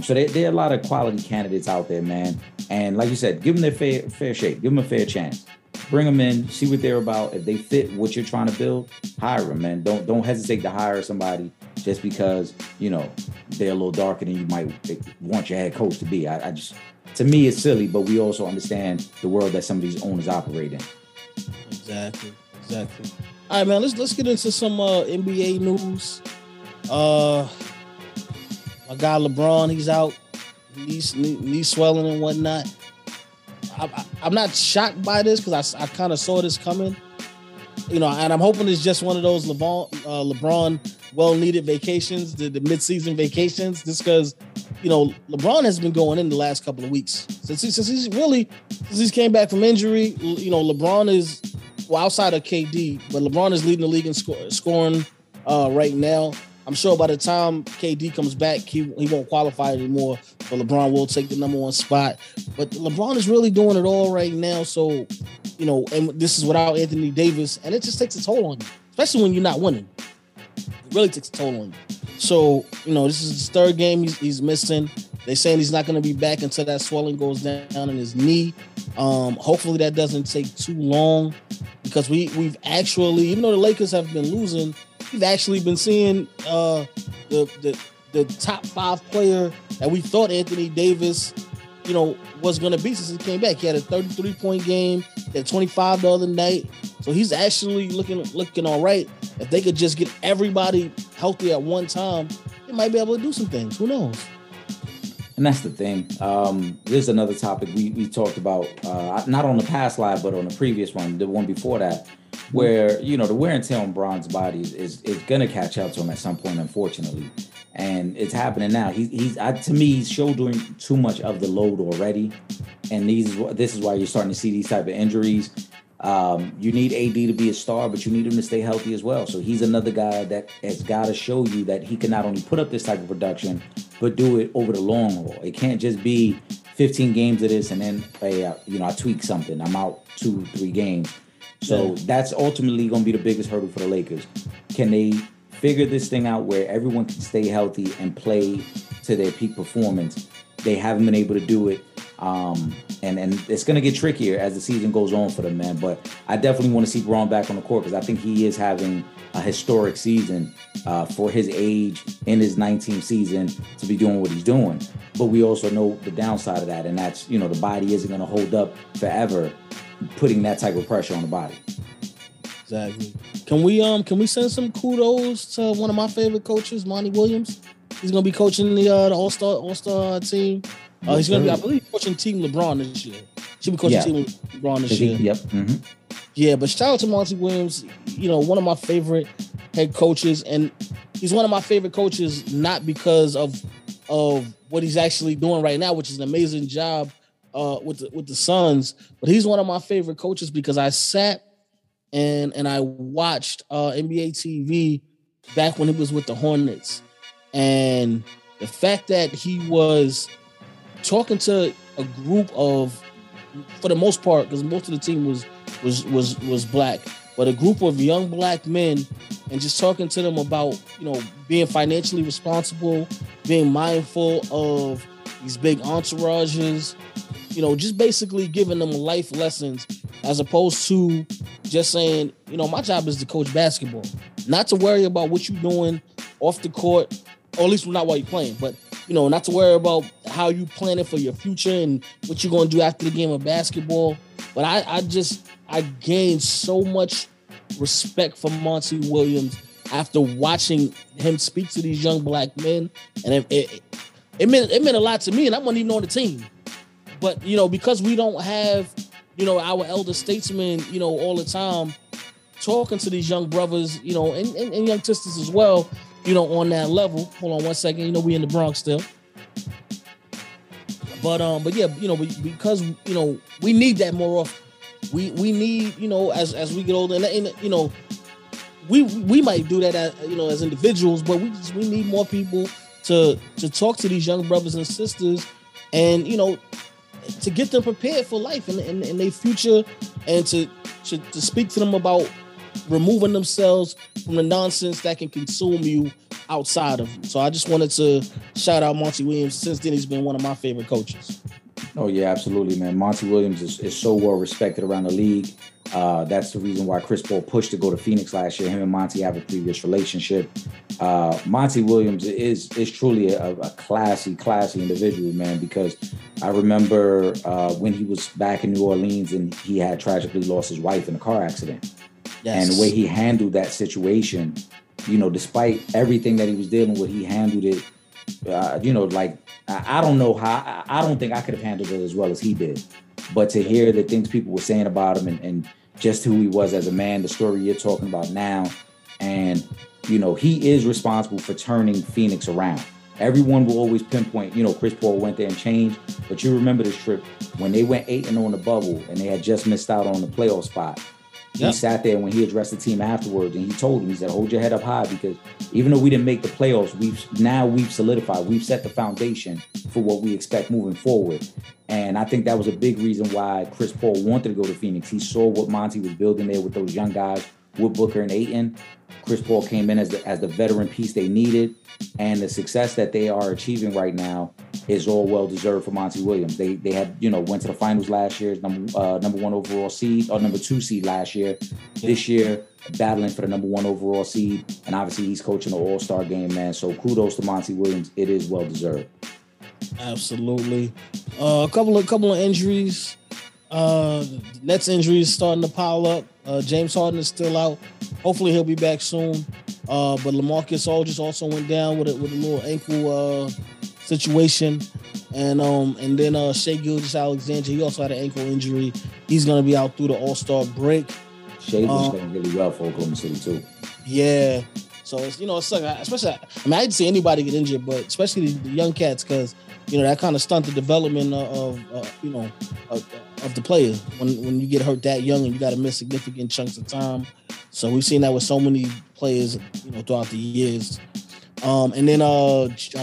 So there are a lot of quality candidates out there, man. And like you said, give them their fair shake. Give them a fair chance. Bring them in, see what they're about. If they fit what you're trying to build, hire them, man. Don't hesitate to hire somebody just because, you know, they're a little darker than you might want your head coach to be. I just, to me, it's silly, but we also understand the world that some of these owners operate in. Exactly. All right, man, let's get into some NBA news. My guy LeBron, he's out, knee swelling and whatnot. I'm not shocked by this because I kind of saw this coming, you know, and I'm hoping it's just one of those LeBron well-needed vacations, the mid-season vacations, just because, you know, LeBron has been going in the last couple of weeks. Since he's came back from injury, you know, LeBron is, well, outside of KD, but LeBron is leading the league in scoring right now. I'm sure by the time KD comes back, he won't qualify anymore, but LeBron will take the number one spot. But LeBron is really doing it all right now. So, you know, and this is without Anthony Davis, and it just takes a toll on you, especially when you're not winning. It really takes a toll on you. So, you know, this is his third game he's missing. They're saying he's not going to be back until that swelling goes down in his knee. Hopefully that doesn't take too long, because we've actually, even though the Lakers have been losing, we've actually been seeing the top five player that we thought Anthony Davis, you know, was going to be since he came back. He had a 33-point game, he had 25 the other night. So he's actually looking all right. If they could just get everybody healthy at one time, they might be able to do some things. Who knows? And that's the thing. There's another topic we talked about, not on the past live, but on the previous one, the one before that, where, you know, the wear and tear on Bron's body is going to catch up to him at some point, unfortunately. And it's happening now. To me, he's shouldering too much of the load already. And this is why you're starting to see these type of injuries. You need AD to be a star, but you need him to stay healthy as well. So he's another guy that has got to show you that he can not only put up this type of production, but do it over the long haul. It can't just be 15 games of this and then, hey, you know, I tweak something. I'm out 2-3 games. So that's ultimately going to be the biggest hurdle for the Lakers. Can they figure this thing out where everyone can stay healthy and play to their peak performance? They haven't been able to do it. And it's going to get trickier as the season goes on for them, man. But I definitely want to see Braun back on the court, because I think he is having a historic season for his age in his 19th season to be doing what he's doing. But we also know the downside of that, and that's, you know, the body isn't going to hold up forever, putting that type of pressure on the body. Exactly. Can we send some kudos to one of my favorite coaches, Monty Williams? He's going to be coaching the All-Star team. He's going to be, I believe, coaching Team LeBron this year. Should be coaching Team LeBron this year. Yep. Mm-hmm. Yeah, but shout out to Monty Williams. You know, one of my favorite head coaches, and he's one of my favorite coaches not because of what he's actually doing right now, which is an amazing job with the Suns, but he's one of my favorite coaches because I sat and I watched NBA TV back when he was with the Hornets, and the fact that he was talking to a group of, for the most part, because most of the team was black, but a group of young black men, and just talking to them about, you know, being financially responsible, being mindful of these big entourages. You know, just basically giving them life lessons, as opposed to just saying, you know, my job is to coach basketball, not to worry about what you're doing off the court, or at least not while you're playing, but, you know, not to worry about how you plan it for your future and what you're going to do after the game of basketball. But I gained so much respect for Monty Williams after watching him speak to these young black men. And it meant a lot to me, and I wasn't even on the team. But, you know, because we don't have, you know, our elder statesmen, you know, all the time talking to these young brothers, you know, and young sisters as well, you know, on that level. Hold on one second. You know, we in the Bronx still. But yeah, you know, because, you know, we need that more often. We need, you know, as we get older, and you know, we might do that, as, you know, as individuals, but we need more people to talk to these young brothers and sisters, and, you know, to get them prepared for life and their future, and to speak to them about removing themselves from the nonsense that can consume you outside of you. So I just wanted to shout out Monty Williams. Since then, he's been one of my favorite coaches. Oh, yeah, absolutely, man. Monty Williams is so well respected around the league. That's the reason why Chris Paul pushed to go to Phoenix last year. Him and Monty have a previous relationship. Monty Williams is truly a classy individual, man, because I remember when he was back in New Orleans and he had tragically lost his wife in a car accident. Yes. And the way he handled that situation, you know, despite everything that he was dealing with, he handled it, you know, like, I don't know how, I don't think I could have handled it as well as he did. But to hear the things people were saying about him and just who he was as a man, the story you're talking about now. And, you know, he is responsible for turning Phoenix around. Everyone will always pinpoint, you know, Chris Paul went there and changed. But you remember this trip when they went 8-0 in the bubble and they had just missed out on the playoff spot. Yep. He sat there when he addressed the team afterwards and he told him, he said, hold your head up high, because even though we didn't make the playoffs, we've solidified, we've set the foundation for what we expect moving forward. And I think that was a big reason why Chris Paul wanted to go to Phoenix. He saw what Monty was building there with those young guys, with Booker and Ayton. Chris Paul came in as the veteran piece they needed, and the success that they are achieving right now is all well deserved for Monty Williams. They had, you know, went to the finals last year, number one overall seed or number two seed last year. This year, battling for the number one overall seed, and obviously he's coaching the All-Star game, man. So kudos to Monty Williams. It is well deserved. Absolutely. A couple of injuries. Nets injuries starting to pile up. James Harden is still out. Hopefully he'll be back soon. But LaMarcus Aldridge also went down with a little ankle situation. And then Shai Gilgeous-Alexander, he also had an ankle injury. He's going to be out through the All-Star break. Shai was playing really well for Oklahoma City too. Yeah. So, it's, you know, it's like, especially, I mean, I didn't see anybody get injured, but especially the young cats, because, you know, that kind of stunted the development of the player when you get hurt that young and you got to miss significant chunks of time. So we've seen that with so many players, you know, throughout the years. And then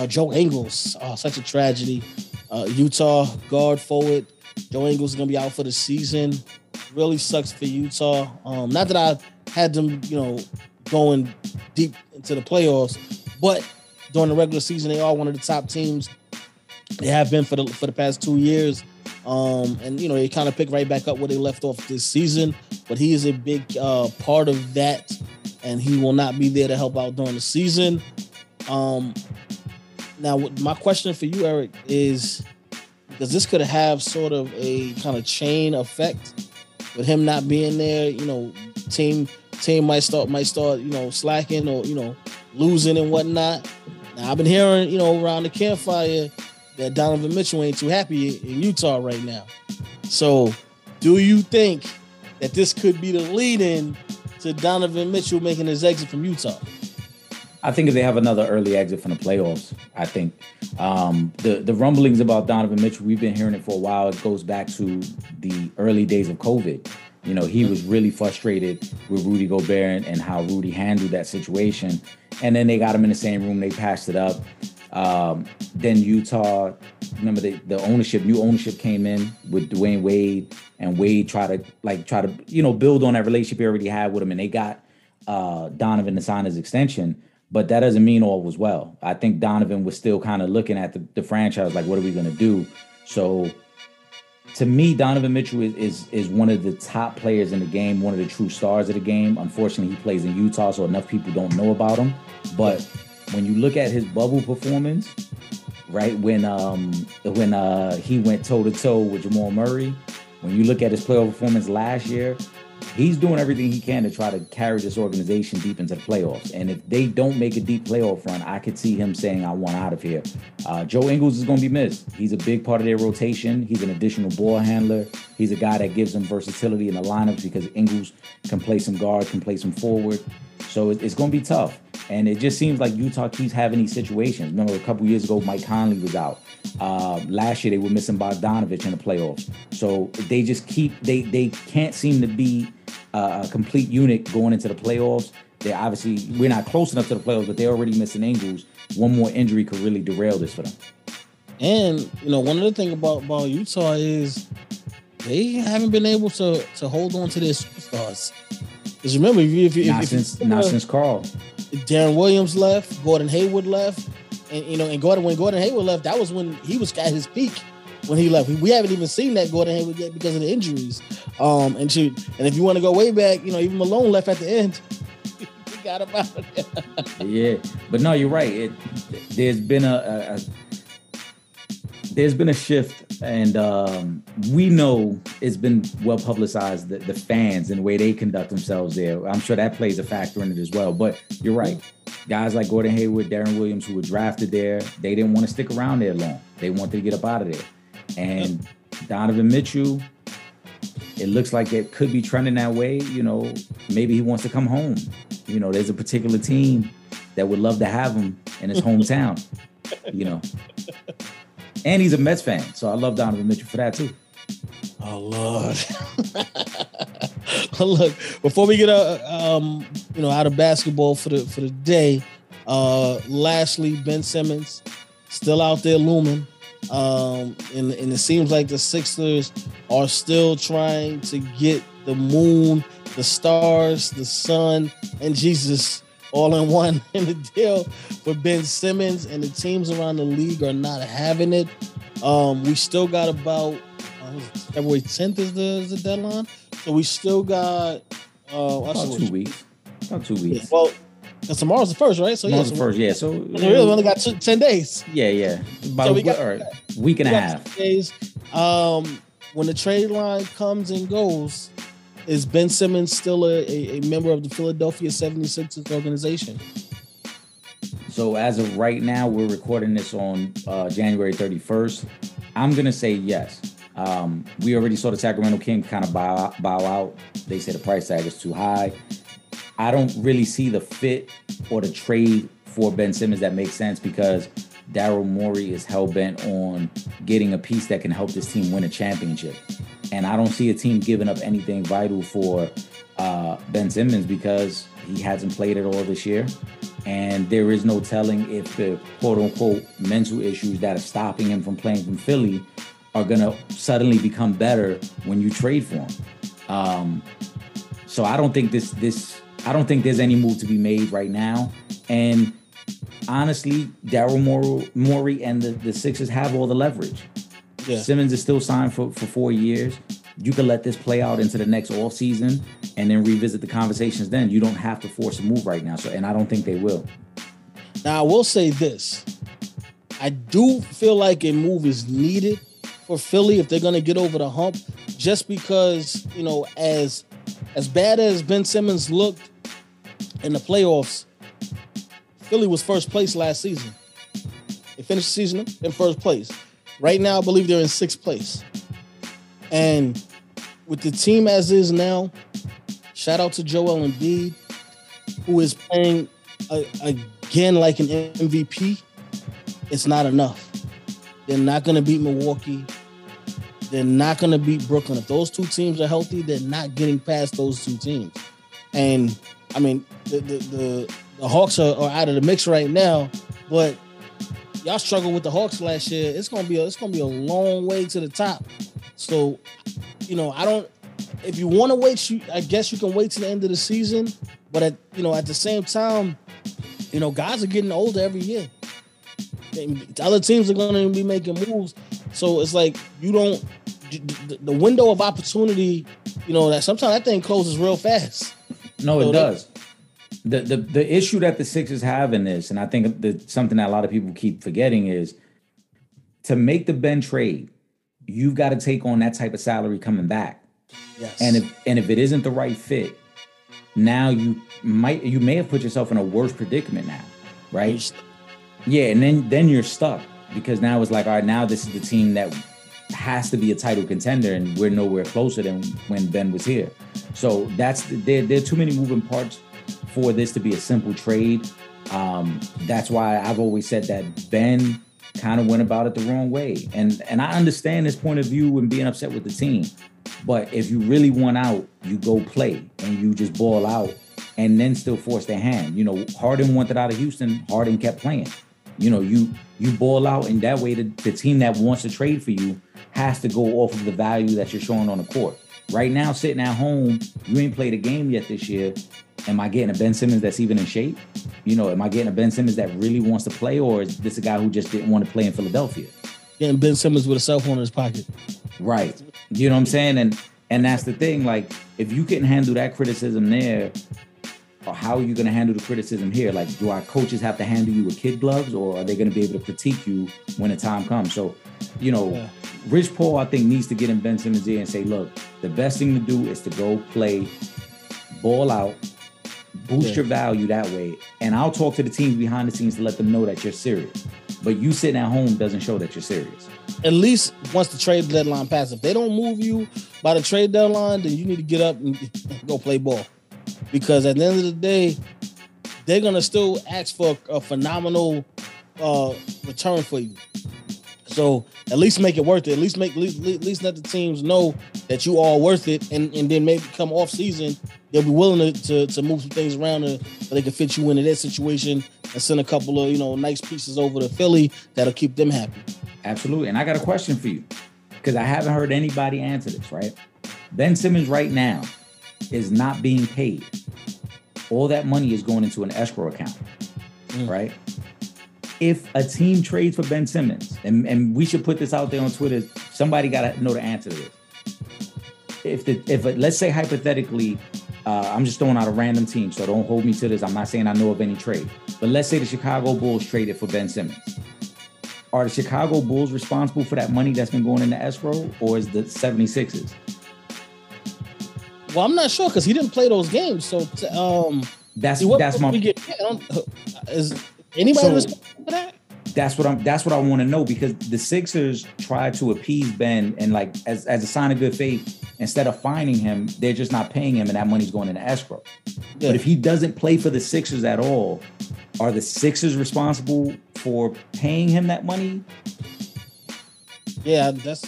Joe Ingles, such a tragedy. Utah guard forward, Joe Ingles is going to be out for the season. Really sucks for Utah. Not that I had them, you know, going deep into the playoffs, but during the regular season, they are one of the top teams. They have been for the past 2 years. And, you know, they kind of pick right back up where they left off this season, but he is a big part of that, and he will not be there to help out during the season. Now, my question for you, Eric, is, because this could have sort of a kind of chain effect with him not being there, you know, team might start, you know, slacking or, you know, losing and whatnot. Now, I've been hearing, you know, around the campfire that Donovan Mitchell ain't too happy in Utah right now. So do you think that this could be the lead-in to Donovan Mitchell making his exit from Utah? I think if they have another early exit from the playoffs, I think the rumblings about Donovan Mitchell, we've been hearing it for a while. It goes back to the early days of COVID. You know, he was really frustrated with Rudy Gobert and how Rudy handled that situation. And then they got him in the same room. They passed it up. Then Utah, remember the new ownership came in with Dwayne Wade, and Wade tried to, you know, build on that relationship he already had with him. And they got Donovan to sign his extension. But that doesn't mean all was well. I think Donovan was still kind of looking at the franchise like, what are we going to do? So to me, Donovan Mitchell is one of the top players in the game, one of the true stars of the game. Unfortunately, he plays in Utah, so enough people don't know about him. But when you look at his bubble performance, right, when he went toe-to-toe with Jamal Murray, when you look at his playoff performance last year, he's doing everything he can to try to carry this organization deep into the playoffs. And if they don't make a deep playoff run, I could see him saying, I want out of here. Joe Ingles is going to be missed. He's a big part of their rotation. He's an additional ball handler. He's a guy that gives them versatility in the lineups, because Ingles can play some guard, can play some forward. So it's going to be tough. And it just seems like Utah keeps having these situations. Remember, a couple years ago, Mike Conley was out. Last year, they were missing Bogdanovich in the playoffs. So they just they can't seem to be a complete unit going into the playoffs. They obviously, we're not close enough to the playoffs, but they're already missing Ingles. One more injury could really derail this for them. And, you know, one other thing about Utah is they haven't been able to hold on to their superstars. Because remember, since Carl. Darren Williams left, Gordon Hayward left, and Gordon when Gordon Hayward left, that was when he was at his peak. when he left. We haven't even seen that Gordon Hayward yet because of the injuries. And if you want to go way back, you know, even Malone left at the end. We got him out of there. Yeah, but no, you're right. There's been a shift, and we know it's been well publicized that the fans and the way they conduct themselves there. I'm sure that plays a factor in it as well. But you're right. Guys like Gordon Hayward, Darren Williams, who were drafted there, they didn't want to stick around there long. They wanted to get up out of there. And Donovan Mitchell, it looks like it could be trending that way. You know, maybe he wants to come home. You know, there's a particular team that would love to have him in his hometown, you know. And he's a Mets fan, so I love Donovan Mitchell for that, too. Oh, Lord. Look, before we get out of basketball for the day, lastly, Ben Simmons still out there looming. And it seems like the Sixers are still trying to get the moon, the stars, the sun, and Jesus all in one in the deal for Ben Simmons, and the teams around the league are not having it. We still got about February 10th is the deadline. So we still got about 2 weeks. About 2 weeks. Yeah, well, because tomorrow's the first, right? So tomorrow's the first, yeah. So we really only got 10 days. Yeah. About so week and a half. 10 days. When the trade line comes and goes, is Ben Simmons still a member of the Philadelphia 76ers organization? So as of right now, we're recording this on January 31st. I'm going to say yes. We already saw the Sacramento Kings kind of bow out. They say the price tag is too high. I don't really see the fit or the trade for Ben Simmons that makes sense because Daryl Morey is hell-bent on getting a piece that can help this team win a championship. And I don't see a team giving up anything vital for Ben Simmons because he hasn't played at all this year. And there is no telling if the quote-unquote mental issues that are stopping him from playing from Philly are going to suddenly become better when you trade for him. So I don't think there's any move to be made right now. And honestly, Daryl Morey and the Sixers have all the leverage. Yeah. Simmons is still signed for 4 years. You can let this play out into the next offseason and then revisit the conversations then. You don't have to force a move right now. So, and I don't think they will. Now, I will say this. I do feel like a move is needed for Philly if they're going to get over the hump, just because, you know, as bad as Ben Simmons looked in the playoffs, Philly was first place last season. They finished the season in first place. Right now, I believe they're in sixth place. And with the team as is now, shout out to Joel Embiid, who is playing again like an MVP. It's not enough. They're not going to beat Milwaukee. They're not going to beat Brooklyn. If those two teams are healthy, they're not getting past those two teams. And, I mean, the Hawks are out of the mix right now, but y'all struggled with the Hawks last year. It's gonna be a long way to the top. So, you know, if you want to wait, I guess you can wait to the end of the season. But at the same time, you know, guys are getting older every year. Other teams are going to be making moves. So it's like the window of opportunity, you know, that sometimes that thing closes real fast. No, it does. The issue that the Sixers have in this, and I think something that a lot of people keep forgetting is to make the Ben trade, you've got to take on that type of salary coming back. Yes. And if it isn't the right fit, now you may have put yourself in a worse predicament now, right? Yeah, and then you're stuck because now it's like, all right, now this is the team that has to be a title contender, and we're nowhere closer than when Ben was here. So there are too many moving parts for this to be a simple trade. That's why I've always said that Ben kind of went about it the wrong way. And I understand his point of view and being upset with the team. But if you really want out, you go play and you just ball out and then still force their hand. You know, Harden wanted out of Houston. Harden kept playing. You know, you ball out, and that way the team that wants to trade for you has to go off of the value that you're showing on the court. Right now, sitting at home, you ain't played a game yet this year. Am I getting a Ben Simmons that's even in shape? You know, am I getting a Ben Simmons that really wants to play, or is this a guy who just didn't want to play in Philadelphia? getting Ben Simmons with a cell phone in his pocket. Right. You know what I'm saying? And that's the thing. Like, if you can handle that criticism there, how are you going to handle the criticism here? Like, do our coaches have to handle you with kid gloves, or are they going to be able to critique you when the time comes? So, you know, yeah. Rich Paul, I think, needs to get in Ben Simmons' ear and say, look, the best thing to do is to go play, ball out, boost your value that way. And I'll talk to the teams behind the scenes to let them know that you're serious. But you sitting at home doesn't show that you're serious. At least once the trade deadline passes. If they don't move you by the trade deadline, then you need to get up and go play ball. Because at the end of the day, they're going to still ask for a phenomenal return for you. So at least make it worth it. At least let the teams know that you are worth it. And then maybe come off season, they'll be willing to move some things around so they can fit you into their situation and send a couple of, you know, nice pieces over to Philly that'll keep them happy. Absolutely. And I got a question for you, because I haven't heard anybody answer this, right? Ben Simmons right now is not being paid. All that money is going into an escrow account, right? If a team trades for Ben Simmons, and we should put this out there on Twitter, somebody got to know the answer to this. If let's say hypothetically, I'm just throwing out a random team, so don't hold me to this. I'm not saying I know of any trade. But let's say the Chicago Bulls traded for Ben Simmons. Are the Chicago Bulls responsible for that money that's been going into escrow, or is the 76ers? Well, I'm not sure because he didn't play those games. So that's my. Anybody responsible for that? That's what I want to know, because the Sixers tried to appease Ben, and like as a sign of good faith, instead of fining him, they're just not paying him, and that money's going into escrow. Yeah. But if he doesn't play for the Sixers at all, are the Sixers responsible for paying him that money? Yeah, that's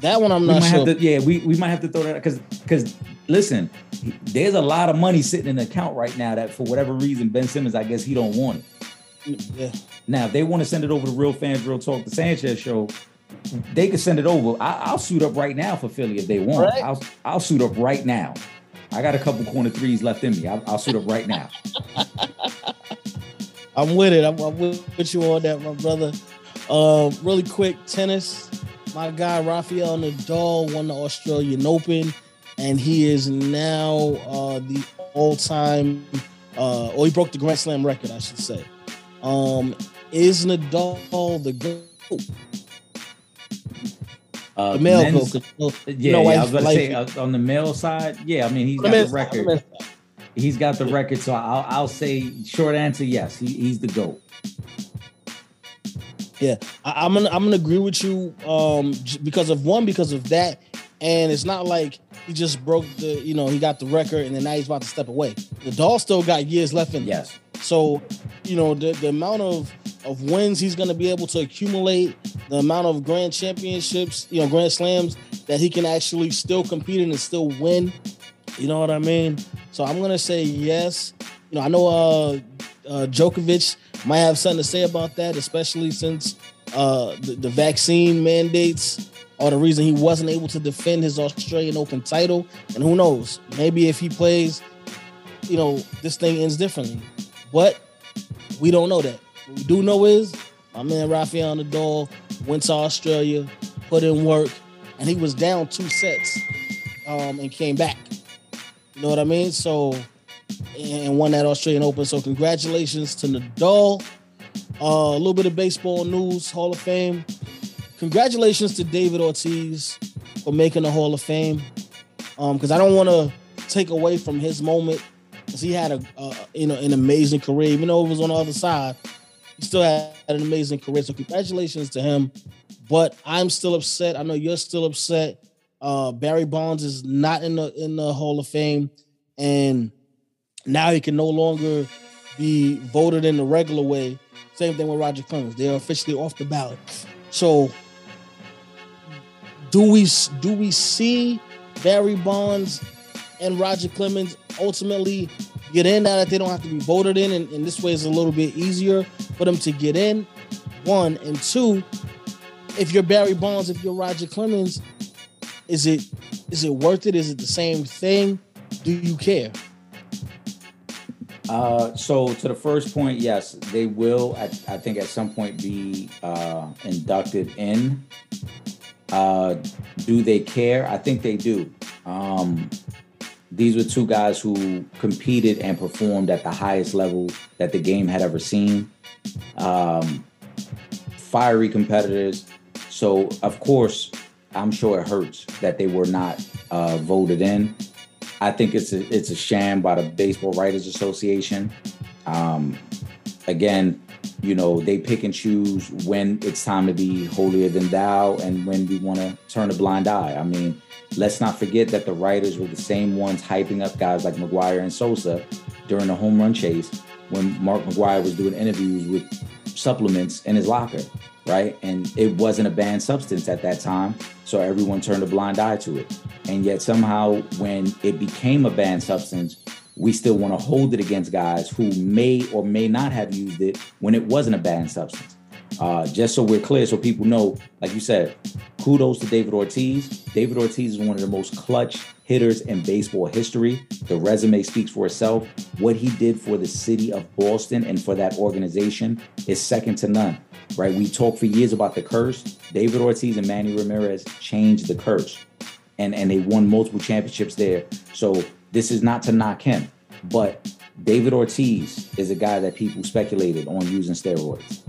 that one. I'm not sure. We might have to throw that out, because listen, there's a lot of money sitting in the account right now that for whatever reason Ben Simmons, I guess he don't want it. Yeah. Now, if they want to send it over to Real Fans, Real Talk, the Sanchez Show, they can send it over. I'll suit up right now for Philly if they want. Right. I'll suit up right now. I got a couple corner threes left in me. I'll suit up right now. I'm with it. I'm with you on that, my brother. Really quick, tennis. My guy, Rafael Nadal, won the Australian Open, and he is now the all-time, or he broke the Grand Slam record, I should say. Is Nadal the GOAT? The male GOAT. I was going to say, on the male side, yeah, I mean, he's got the record. He's got the record, so I'll say, short answer, yes, he's the GOAT. Yeah, I'm gonna agree with you because of that, and it's not like he just broke the, you know, he got the record, and then now he's about to step away. Nadal still got years left in him. Yes. So, you know, the amount of wins he's going to be able to accumulate, the amount of grand championships, you know, grand slams that he can actually still compete in and still win. You know what I mean? So I'm going to say yes. You know, I know Djokovic might have something to say about that, especially since the vaccine mandates are the reason he wasn't able to defend his Australian Open title. And who knows, maybe if he plays, you know, this thing ends differently. But we don't know that. What we do know is my man Rafael Nadal went to Australia, put in work, and he was down 2 sets and came back. You know what I mean? So, and won that Australian Open. So congratulations to Nadal. A little bit of baseball news, Hall of Fame. Congratulations to David Ortiz for making the Hall of Fame. Because I don't want to take away from his moment. He had an amazing career. Even though it was on the other side, he still had an amazing career. So congratulations to him. But I'm still upset. I know you're still upset. Barry Bonds is not in the Hall of Fame, and now he can no longer be voted in the regular way. Same thing with Roger Clemens. They are officially off the ballot. So do we see Barry Bonds and Roger Clemens ultimately get in now that they don't have to be voted in, and this way is a little bit easier for them to get in, 1, and 2, if you're Barry Bonds, if you're Roger Clemens, is it worth it? Is it the same thing? Do you care? So to the first point, yes, they will, I think at some point be inducted in. Do they care? I think they do. These were two guys who competed and performed at the highest level that the game had ever seen. Fiery competitors. So, of course, I'm sure it hurts that they were not voted in. I think it's a sham by the Baseball Writers Association. Again, you know, they pick and choose when it's time to be holier than thou and when we want to turn a blind eye. I mean, let's not forget that the writers were the same ones hyping up guys like McGuire and Sosa during the home run chase when Mark McGuire was doing interviews with supplements in his locker, right? And it wasn't a banned substance at that time, so everyone turned a blind eye to it. And yet somehow when it became a banned substance, we still want to hold it against guys who may or may not have used it when it wasn't a banned substance. Just so we're clear, so people know, like you said, kudos to David Ortiz. David Ortiz is one of the most clutch hitters in baseball history. The resume speaks for itself. What he did for the city of Boston and for that organization is second to none, right? We talked for years about the curse. David Ortiz and Manny Ramirez changed the curse, and they won multiple championships there. So this is not to knock him, but David Ortiz is a guy that people speculated on using steroids.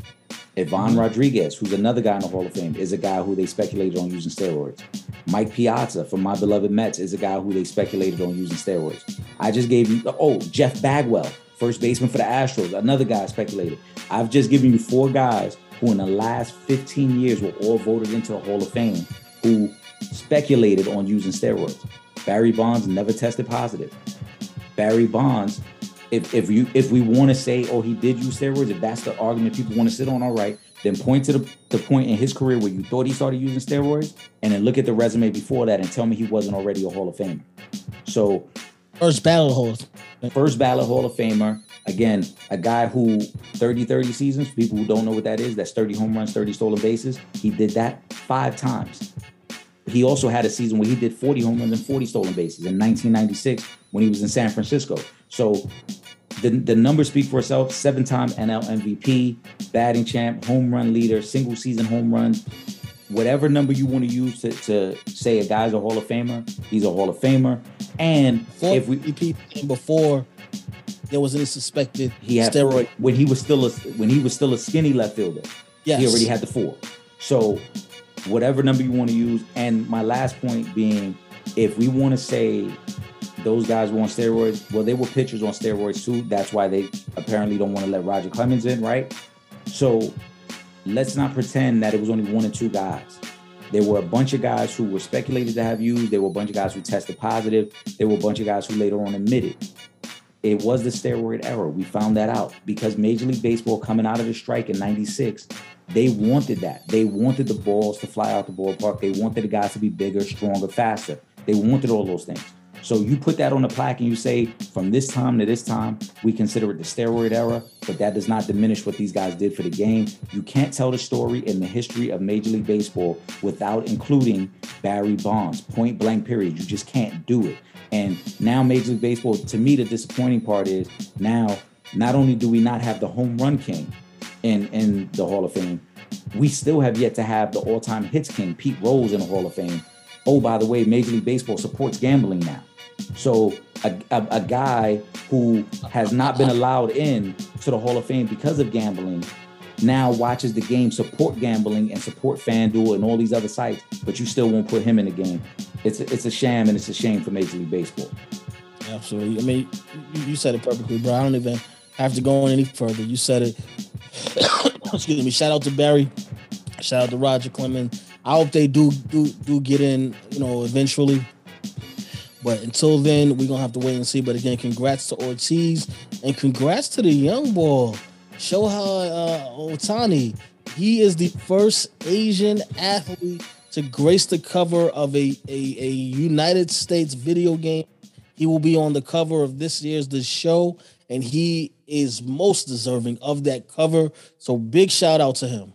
Ivan Rodriguez, who's another guy in the Hall of Fame, is a guy who they speculated on using steroids. Mike Piazza from my beloved Mets is a guy who they speculated on using steroids. I just gave you, Jeff Bagwell, first baseman for the Astros, another guy speculated. I've just given you four guys who in the last 15 years were all voted into the Hall of Fame who speculated on using steroids. Barry Bonds never tested positive. Barry Bonds, if we want to say, oh, he did use steroids, if that's the argument people want to sit on, all right, then point to the point in his career where you thought he started using steroids, and then look at the resume before that and tell me he wasn't already a Hall of Famer. So first ballot Hall of Famer. Again, a guy who 30-30 seasons, for people who don't know what that is, that's 30 home runs, 30 stolen bases. He did that 5 times. He also had a season where he did 40 home runs and 40 stolen bases in 1996 when he was in San Francisco. So the numbers speak for itself. 7-time NL MVP, batting champ, home run leader, single season home runs. Whatever number you want to use to say a guy's a Hall of Famer, he's a Hall of Famer. And if we repeat before, there was any suspected steroid when he was still a skinny left fielder. Yes, he already had the 4. So whatever number you want to use. And my last point being, if we want to say those guys were on steroids, well, they were pitchers on steroids too. That's why they apparently don't want to let Roger Clemens in, right? So let's not pretend that it was only 1 or 2 guys. There were a bunch of guys who were speculated to have used. There were a bunch of guys who tested positive. There were a bunch of guys who later on admitted. It was the steroid era. We found that out because Major League Baseball, coming out of the strike in 96, they wanted that. They wanted the balls to fly out the ballpark. They wanted the guys to be bigger, stronger, faster. They wanted all those things. So you put that on the plaque and you say, from this time to this time, we consider it the steroid era, but that does not diminish what these guys did for the game. You can't tell the story in the history of Major League Baseball without including Barry Bonds, point blank period. You just can't do it. And now Major League Baseball, to me, the disappointing part is now not only do we not have the home run king in the Hall of Fame, we still have yet to have the all-time hits king, Pete Rose, in the Hall of Fame. Oh, by the way, Major League Baseball supports gambling now. So a guy who has not been allowed in to the Hall of Fame because of gambling now watches the game support gambling and support FanDuel and all these other sites, but you still won't put him in the game. It's a sham, and it's a shame for Major League Baseball. Absolutely. I mean, you said it perfectly, bro. I don't even have to go on any further. You said it. Excuse me. Shout out to Barry. Shout out to Roger Clemens. I hope they do get in, you know, eventually. But until then, we're going to have to wait and see. But again, congrats to Ortiz and congrats to the young boy, Shohei Ohtani. He is the first Asian athlete to grace the cover of a United States video game. He will be on the cover of this year's The Show, and he is most deserving of that cover. So big shout out to him.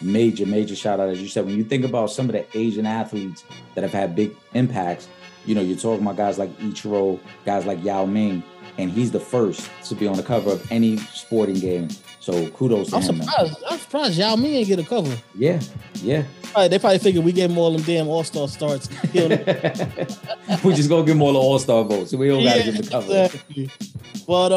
Major shout out, as you said. When you think about some of the Asian athletes that have had big impacts, You know, you're talking about guys like Ichiro, guys like Yao Ming, and he's the first to be on the cover of any sporting game. So kudos to him. I'm surprised Yao Ming ain't get a cover. Yeah. They probably figured we gave him all them damn all-star starts. We just go give him all the all-star votes. So we don't gotta give the cover. Exactly. But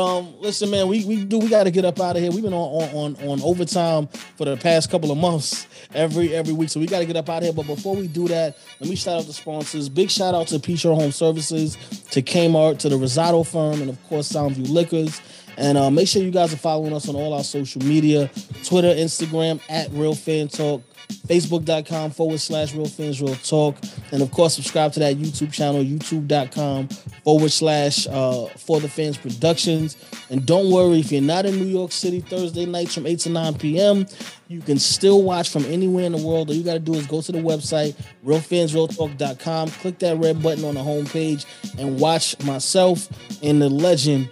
listen, man, we gotta get up out of here. We've been on overtime for the past couple of months every week. So we gotta get up out of here. But before we do that, let me shout out the sponsors. Big shout out to Petro Home Services, to Kmart, to the Rosado Firm, and of course Soundview Liquors. And make sure you guys are following us on all our social media, Twitter, Instagram, @RealFanTalk, Facebook.com/RealFansRealTalk. And of course, subscribe to that YouTube channel, YouTube.com/ForTheFansProductions. And don't worry, if you're not in New York City Thursday nights from 8 to 9 p.m., you can still watch from anywhere in the world. All you got to do is go to the website, realfansrealtalk.com, click that red button on the homepage, and watch myself and the legend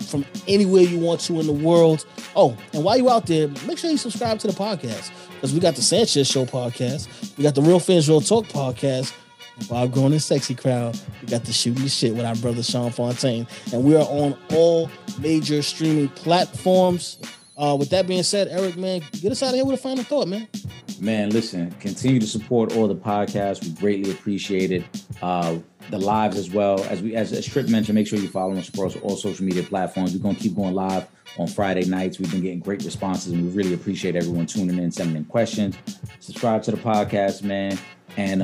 from anywhere you want to in the world. Oh, and while you're out there, make sure you subscribe to the podcast, because we got the Sanchez Show podcast, we got the Real Fans Real Talk podcast, Bob Grown and Sexy Crowd. We got the Shooting the Shit with our brother Sean Fontaine, and we are on all major streaming platforms. With that being said, Eric, man, get us out of here with a final thought, man. Man, listen, continue to support all the podcasts. We greatly appreciate it. The lives as well. As Tripp mentioned, make sure you follow us across all social media platforms. We're going to keep going live on Friday nights. We've been getting great responses, and we really appreciate everyone tuning in, sending in questions. Subscribe to the podcast, man. And,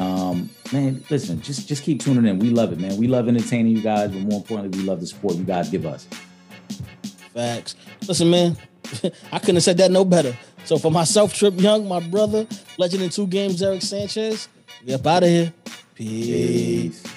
man, listen, just keep tuning in. We love it, man. We love entertaining you guys, but more importantly, we love the support you guys give us. Facts. Listen, man, I couldn't have said that no better. So for myself, Tripp Young, my brother, legend in 2 games, Eric Sanchez, we up out of here. Peace.